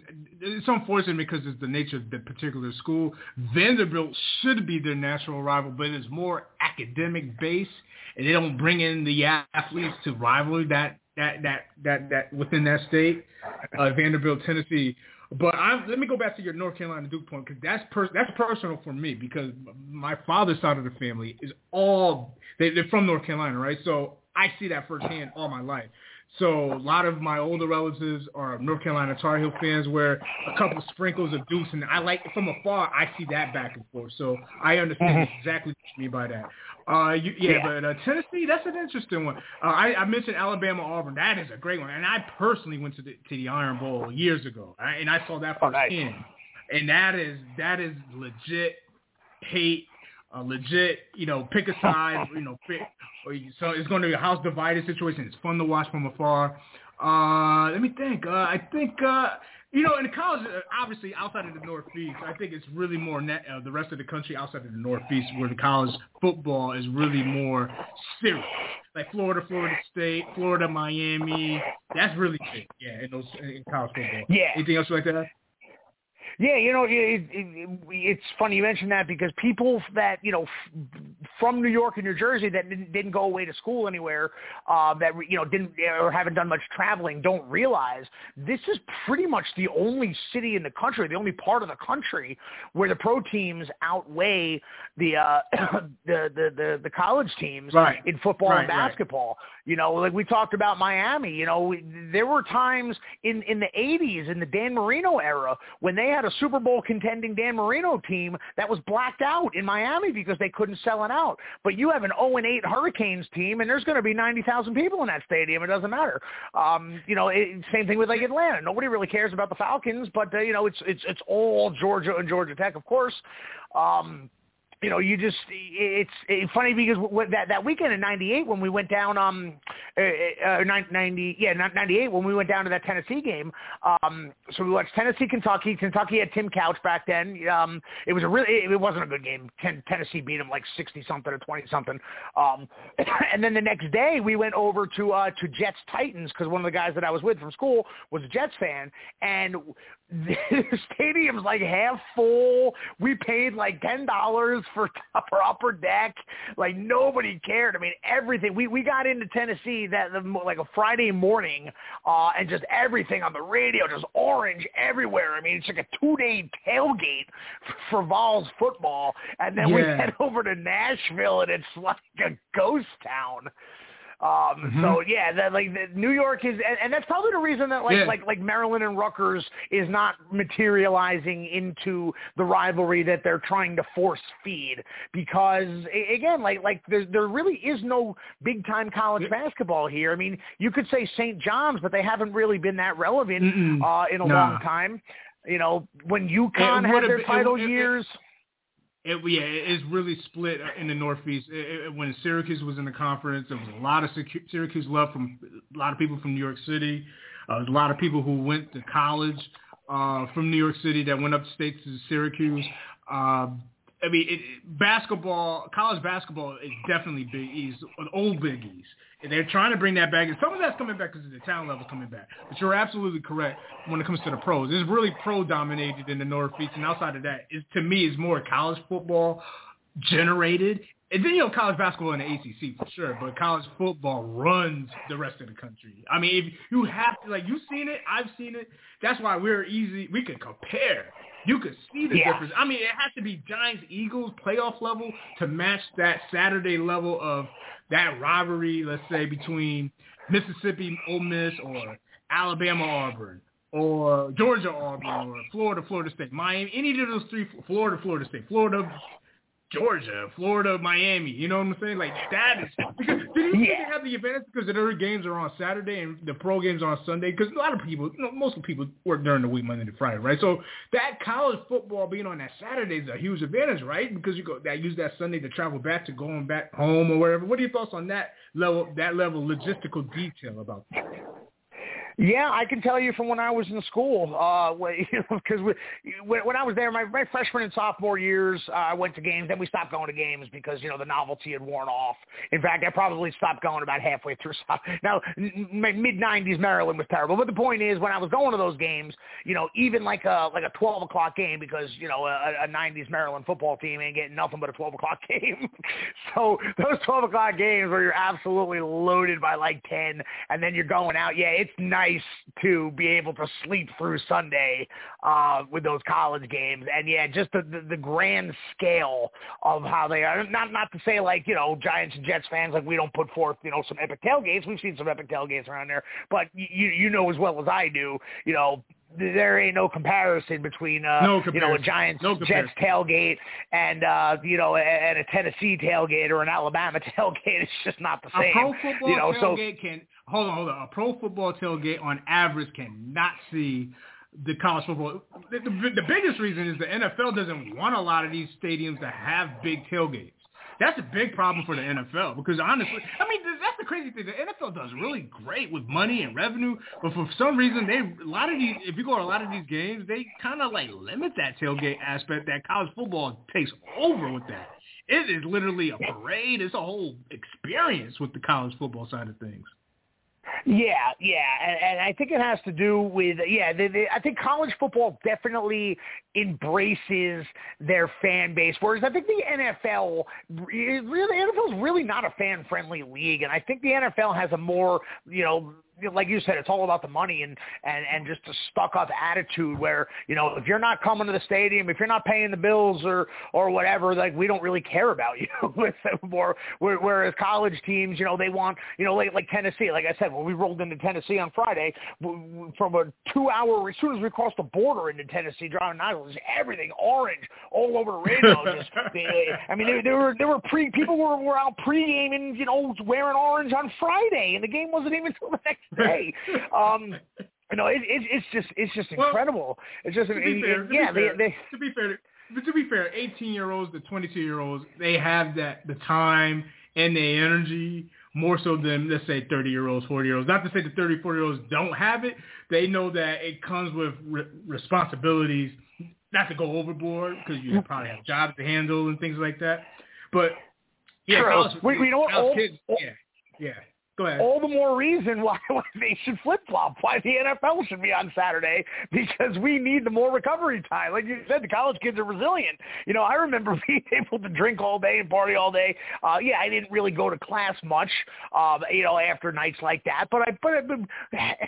it's unfortunate because it's the nature of the particular school. Vanderbilt should be their national rival, but it's more academic-based, and they don't bring in the athletes to rival that within that state, Vanderbilt, Tennessee. But let me go back to your North Carolina Duke point, because that's personal for me, because my father's side of the family is all – they're from North Carolina, right? So I see that firsthand all my life. So a lot of my older relatives are North Carolina Tar Heel fans, where a couple sprinkles of Dukes, and I like from afar, I see that back and forth. So I understand exactly what you mean by that. But Tennessee, that's an interesting one. I mentioned Alabama, Auburn. That is a great one. And I personally went to the Iron Bowl years ago, and I saw that firsthand. Nice. And that is legit hate. Legit, pick a side, so it's going to be a house divided situation. It's fun to watch from afar. Let me think. I think, in the college, obviously outside of the Northeast, I think it's really more the rest of the country outside of the Northeast where the college football is really more serious. Like Florida State, Florida, Miami. That's really big, in college football. Yeah. Anything else like that? Yeah, it's funny you mentioned that because people that, from New York and New Jersey that didn't go away to school anywhere, that, didn't or haven't done much traveling don't realize this is pretty much the only city in the country, the only part of the country where the pro teams outweigh the college teams in football and basketball. Like we talked about Miami, there were times in the 80s, in the Dan Marino era, when they had a Super Bowl contending Dan Marino team that was blacked out in Miami because they couldn't sell it out. But you have an 0-8 Hurricanes team, and there's going to be 90,000 people in that stadium. It doesn't matter. Same thing with like Atlanta. Nobody really cares about the Falcons, but it's all Georgia and Georgia Tech, of course. It's funny because that weekend in 98 when we went down, 98 when we went down to that Tennessee game. So we watched Tennessee, Kentucky. Kentucky had Tim Couch back then. It wasn't a good game. Tennessee beat them like 60-something or 20-something. And then the next day we went over to Jets Titans because one of the guys that I was with from school was a Jets fan, and the stadium's like half full. We paid like $10 for upper deck. Like nobody cared. I mean, everything. We got into Tennessee like a Friday morning, and just everything on the radio, just orange everywhere. I mean, it's like a 2-day tailgate for Vols football, and then we head over to Nashville, and it's like a ghost town. So yeah, New York is, and that's probably the reason that like Maryland and Rutgers is not materializing into the rivalry that they're trying to force feed, because again, there really is no big time college basketball here. I mean, you could say St. John's, but they haven't really been that relevant in a long time. When UConn had their title years. It's really split in the Northeast. When Syracuse was in the conference, there was a lot of Syracuse love from a lot of people from New York City. There's a lot of people who went to college from New York City that went upstate to Syracuse. College basketball is definitely Big East, an old Big East. And they're trying to bring that back. And some of that's coming back because the talent level is coming back. But you're absolutely correct when it comes to the pros. It's really pro-dominated in the Northeast. And outside of that, to me, it's more college football generated. And then, college basketball in the ACC for sure. But college football runs the rest of the country. I mean, if you have to, you've seen it. I've seen it. That's why we're easy. We can compare. You could see the difference. I mean, it has to be Giants-Eagles playoff level to match that Saturday level of that rivalry, let's say, between Mississippi Ole Miss or Alabama Auburn or Georgia Auburn or Florida State, Miami, any of those three, Florida State, Florida, Georgia, Florida, Miami. You know what I'm saying? Like, that is – do you think they have the advantage because the other games are on Saturday and the pro games are on Sunday? Because a lot of people, most of the people work during the week, Monday to Friday, right? So that college football being on that Saturday is a huge advantage, right? Because use that Sunday to travel back to going back home or wherever. What are your thoughts on that level of logistical detail about that? Yeah, I can tell you from when I was in school, because when I was there, my freshman and sophomore years, I went to games. Then we stopped going to games because, the novelty had worn off. In fact, I probably stopped going about halfway through. Now, mid-'90s Maryland was terrible. But the point is, when I was going to those games, even like a 12 o'clock game, because, a '90s Maryland football team ain't getting nothing but a 12 o'clock game. So those 12 o'clock games where you're absolutely loaded by like 10 and then you're going out, yeah, it's nice to be able to sleep through Sunday with those college games. And yeah, just the grand scale of how they are. Not to say like, Giants and Jets fans, like we don't put forth, some epic tailgates. We've seen some epic tailgates around there, but you know as well as I do, there ain't no comparison between, a Giants, Jets tailgate and, and a Tennessee tailgate or an Alabama tailgate. It's just not the same. A pro football tailgate A pro football tailgate on average cannot see the college football. The biggest reason is the NFL doesn't want a lot of these stadiums to have big tailgates. That's a big problem for the NFL because honestly, that's the crazy thing. The NFL does really great with money and revenue, but for some reason, if you go to a lot of these games, they kind of like limit that tailgate aspect that college football takes over with that. It is literally a parade. It's a whole experience with the college football side of things. Yeah, and I think it has to do with I think college football definitely embraces their fan base, whereas I think the NFL is really not a fan-friendly league, and I think the NFL has a more like you said, it's all about the money and just a stuck-up attitude where, if you're not coming to the stadium, if you're not paying the bills or whatever, like, we don't really care about you. Whereas college teams, they want, like Tennessee, like I said, when we rolled into Tennessee on Friday, from a 2-hour, as soon as we crossed the border into Tennessee, driving Niles, everything orange all over the radio. People were out pre-gaming, wearing orange on Friday, and the game wasn't even till the next day. It's just incredible. To be fair, 18-year-olds to 22-year-olds, they have the time and the energy more so than, let's say, 30-year-olds, 40-year-olds. Not to say the 30, 40-year-olds don't have it. They know that it comes with responsibilities, not to go overboard because you probably have jobs to handle and things like that. But yeah, all the more reason why they should flip-flop, why the NFL should be on Saturday, because we need the more recovery time. Like you said, the college kids are resilient. I remember being able to drink all day and party all day. I didn't really go to class much, after nights like that. But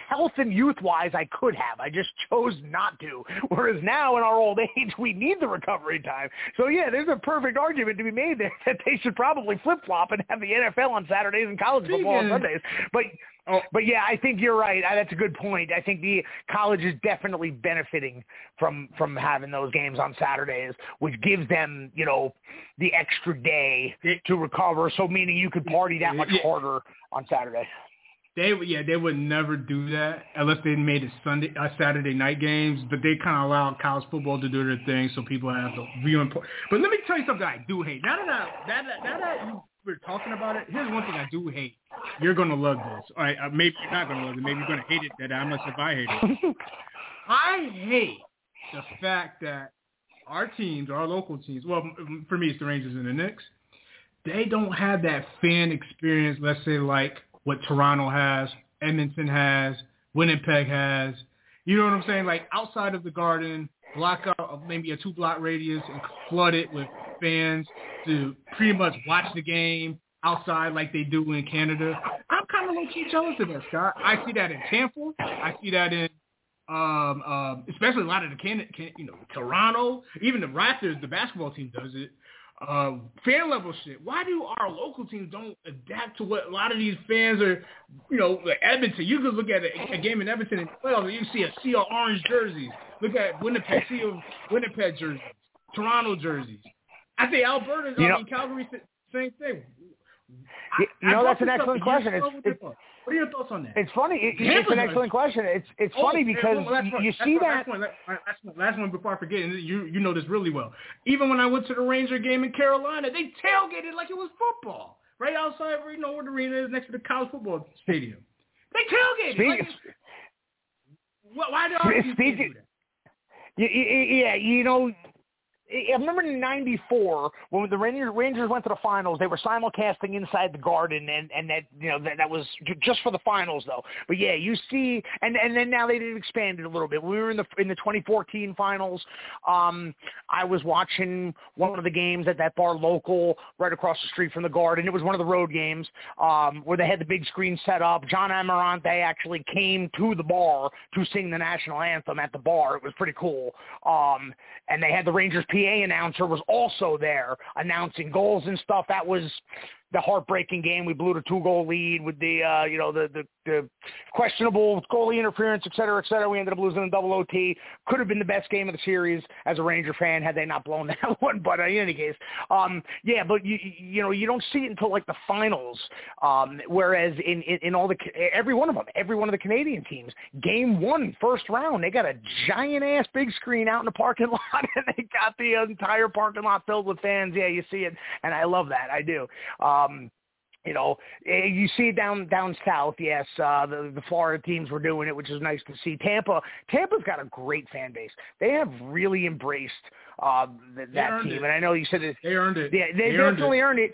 health and youth-wise, I could have. I just chose not to. Whereas now, in our old age, we need the recovery time. So, yeah, there's a perfect argument to be made there that they should probably flip-flop and have the NFL on Saturdays and college football on Sundays. But yeah, I think you're right. That's a good point. I think the college is definitely benefiting from having those games on Saturdays, which gives them, the extra day to recover. So meaning you could party that much harder on Saturday. They would never do that unless they made it Saturday night games. But they kind of allow college football to do their thing, so people have to view important. But let me tell you something I do hate. Now that we're talking about it, here's one thing I do hate. You're going to love this. All right, maybe you're not going to love it. Maybe you're going to hate it that I must if I hate it. I hate the fact that our local teams, well, for me, it's the Rangers and the Knicks, they don't have that fan experience, let's say, like what Toronto has, Edmonton has, Winnipeg has. You know what I'm saying? Like outside of the Garden, block out maybe a 2-block radius and flood it with fans to pretty much watch the game outside like they do in Canada. I'm kind of low-key jealous of that, Scott. I see that in Tampa. I see that in especially a lot of the Toronto. Even the Raptors, the basketball team does it. Fan level shit. Why do our local teams don't adapt to what a lot of these fans are, like Edmonton? You could look at a game in Edmonton in playoffs and you see a sea of orange jerseys. Look at Winnipeg, sea of Winnipeg jerseys, Toronto jerseys. I think Alberta's Calgary, same thing. That's an excellent question. What are your thoughts on that? It's funny. It's an excellent question. It's funny because you see that. Last one before I forget, and you know this really well. Even when I went to the Ranger game in Carolina, they tailgated like it was football right outside where the arena is next to the college football stadium. They tailgated. Why do you do that? Yeah, you know, I remember in '94 when the Rangers went to the finals, they were simulcasting Inside the Garden, and that, you know, that was just for the finals though. But yeah, you see, and then now they did expand it a little bit. We were in the 2014 finals. I was watching one of the games at that bar local right across the street from the Garden. It was one of the road games where they had the big screen set up. John Amarante actually came to the bar to sing the national anthem at the bar. It was pretty cool. And they had the Rangers PA announcer was also there announcing goals and stuff. That was the heartbreaking game. We blew the 2-goal lead with the the questionable goalie interference, et cetera, et cetera. We ended up losing in double OT. Could have been the best game of the series as a Ranger fan had they not blown that one. But in any case, yeah. But you know you don't see it until like the finals. Whereas in all the every one of the Canadian teams, game one, first round, they got a giant ass big screen out in the parking lot, and they got the entire parking lot filled with fans. Yeah, you see it, and I love that. I do. You know, you see it down south. Yes, the Florida teams were doing it, which is nice to see. Tampa's got a great fan base. They have really embraced that team, and I know you said that they earned it. Yeah, they definitely earned it.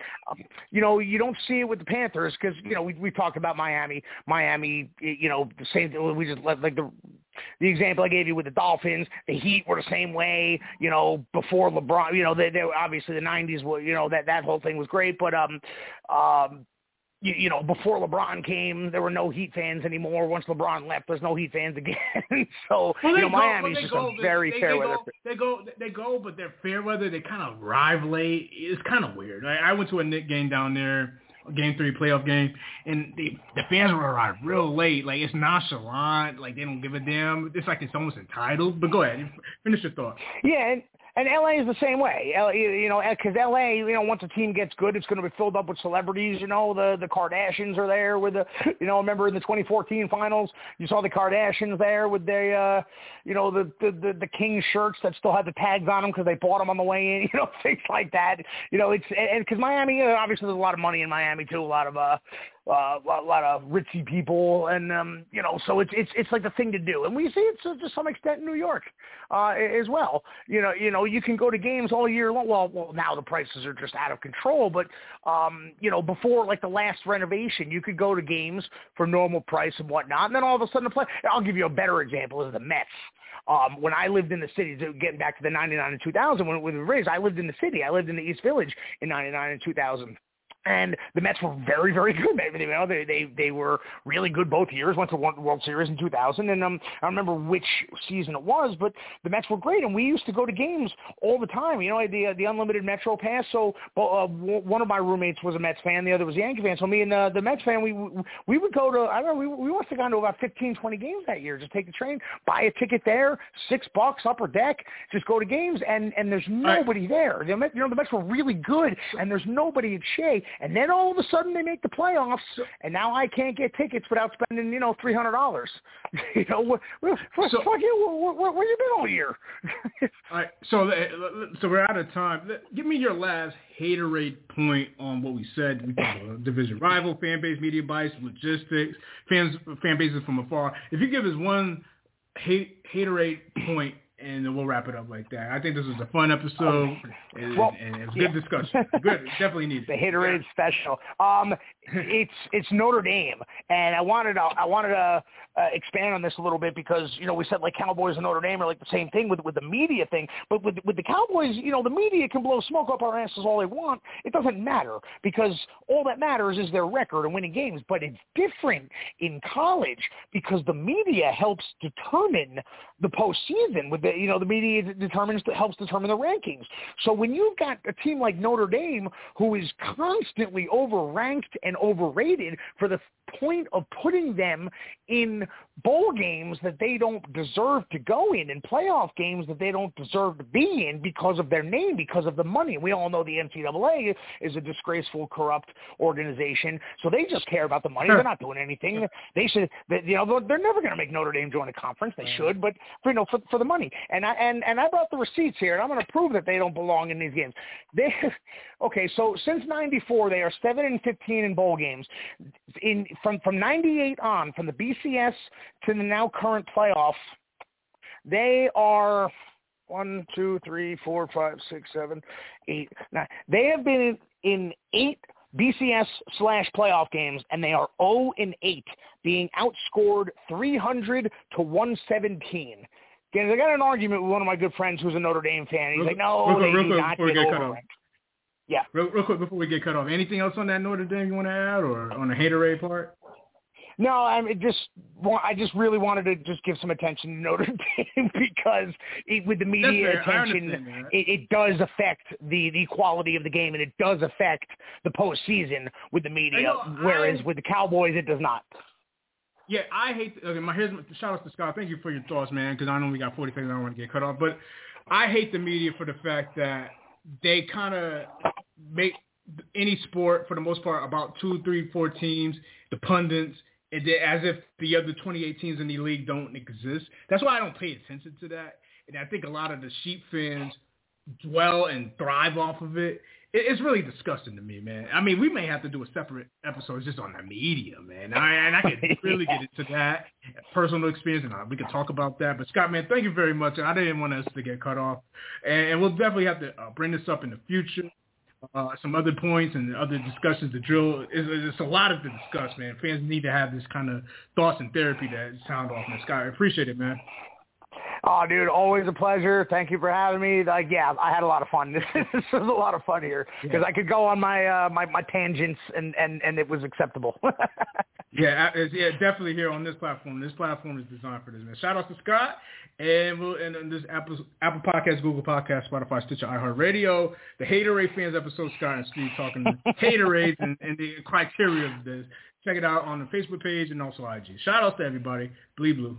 You know, you don't see it with the Panthers because, you know, we talked about Miami. Miami, you know, the same. We just let like the example I gave you with the Dolphins. The Heat were the same way, you know, before LeBron. You know, they were obviously the 90s were, you know, that whole thing was great, but you know, before LeBron came, there were no Heat fans anymore. Once LeBron left, there's no Heat fans again. So, well, you know, Miami's just a very fair weather. They go, but they're fair weather. They kind of arrive late. It's kind of weird. I went to a Knick game down there, Game 3 playoff game, and the fans were arrived real late. Like, it's nonchalant. Like, they don't give a damn. It's like it's almost entitled. But go ahead, finish your thought. Yeah. And L.A. is the same way, you know, because L.A., you know, once a team gets good, it's going to be filled up with celebrities, you know. The Kardashians are there with the, you know, remember in the 2014 finals, you saw the Kardashians there with the, you know, the King shirts that still had the tags on them because they bought them on the way in, you know, things like that. You know, it's – and because Miami, obviously there's a lot of money in Miami too, a lot of ritzy people, and you know, so it's like the thing to do, and we see it to some extent in New York as well. You know, you can go to games all year long. Well, now the prices are just out of control, but you know, before like the last renovation, you could go to games for normal price and whatnot, and then all of a sudden I'll give you a better example is the Mets. When I lived in the city, getting back to the 99 and 2000, when we raised, I lived in the city. I lived in the East Village in 99 and 2000. And the Mets were very, very good. You know, they were really good both years. Went to World Series in 2000, and I don't remember which season it was, but the Mets were great. And we used to go to games all the time. You know, I had the unlimited Metro pass. So one of my roommates was a Mets fan, the other was a Yankee fan. So me and the Mets fan, we would go to. I don't know. We must have gone to about 15, 20 games that year. Just take the train, buy a ticket there, $6, upper deck. Just go to games, and there's nobody there. You know, the Mets were really good, and there's nobody at Shea. And then all of a sudden they make the playoffs, and now I can't get tickets without spending, you know, $300. You know, where you been all year? All right, so we're out of time. Give me your last Haterade point on what we said. We talked about division rival, fan base, media bias, logistics, fan bases from afar. If you give us one Haterade point, and then we'll wrap it up like that. I think this was a fun episode, and it was a good discussion. Good, definitely needed. The Haterade special. It's Notre Dame, and I wanted to expand on this a little bit because, you know, we said like Cowboys and Notre Dame are like the same thing with the media thing, but with the Cowboys, you know, the media can blow smoke up our asses all they want. It doesn't matter because all that matters is their record and winning games. But it's different in college because the media helps determine the postseason. With you know, the media helps determine the rankings. So when you've got a team like Notre Dame who is constantly overranked and overrated for the point of putting them in bowl games that they don't deserve to go in and playoff games that they don't deserve to be in because of their name, because of the money. We all know the NCAA is a disgraceful, corrupt organization, so they just care about the money. They're not doing anything. They should, you know, they're never going to make Notre Dame join a conference. They should, but you know, for the money. And I brought the receipts here, and I'm going to prove that they don't belong in these games. Okay, so since '94, they are 7-15 in bowl games. In from 98 on, from the BCS to the now current playoff, they are 1, 2, 3, 4, 5, 6, 7, 8, 9. They have been in 8 BCS/playoff games, and they are 0-8, being outscored 300-117. Again, I got an argument with one of my good friends who's a Notre Dame fan. He's like, no, they do not get overranked. Yeah. Real quick before we get cut off, anything else on that Notre Dame you want to add, or on the Haterade part? No, I just really wanted to just give some attention to Notre Dame because with the media attention, it does affect the quality of the game, and it does affect the postseason with the media, whereas with the Cowboys, it does not. Yeah, I hate – okay, shout out to Scott. Thank you for your thoughts, man, because I know we got 40 seconds. I don't want to get cut off. But I hate the media for the fact that they kind of make any sport, for the most part, about 2, 3, 4 teams, the pundits, as if the other 28 teams in the league don't exist. That's why I don't pay attention to that. And I think a lot of the sheep fans dwell and thrive off of it. It's really disgusting to me, man. I mean, we may have to do a separate episode just on the media, man. I could really get into that personal experience, and we could talk about that. But, Scott, man, thank you very much. I didn't want us to get cut off. And we'll definitely have to bring this up in the future. Some other points and other discussions to drill. It's a lot to discuss, man. Fans need to have this kind of thoughts and therapy that sound off, man. Scott, I appreciate it, man. Oh, dude, always a pleasure. Thank you for having me. Like, yeah, I had a lot of fun. This was a lot of fun here because I could go on my my tangents and it was acceptable. Yeah, definitely here on this platform. This platform is designed for this, man. Shout out to Scott, and we'll end on this Apple Podcasts, Google Podcasts, Spotify, Stitcher, iHeartRadio, the Haterade fans episode. Scott and Steve talking Haterades and the criteria of this. Check it out on the Facebook page and also IG. Shout out to everybody. Bleed Blue.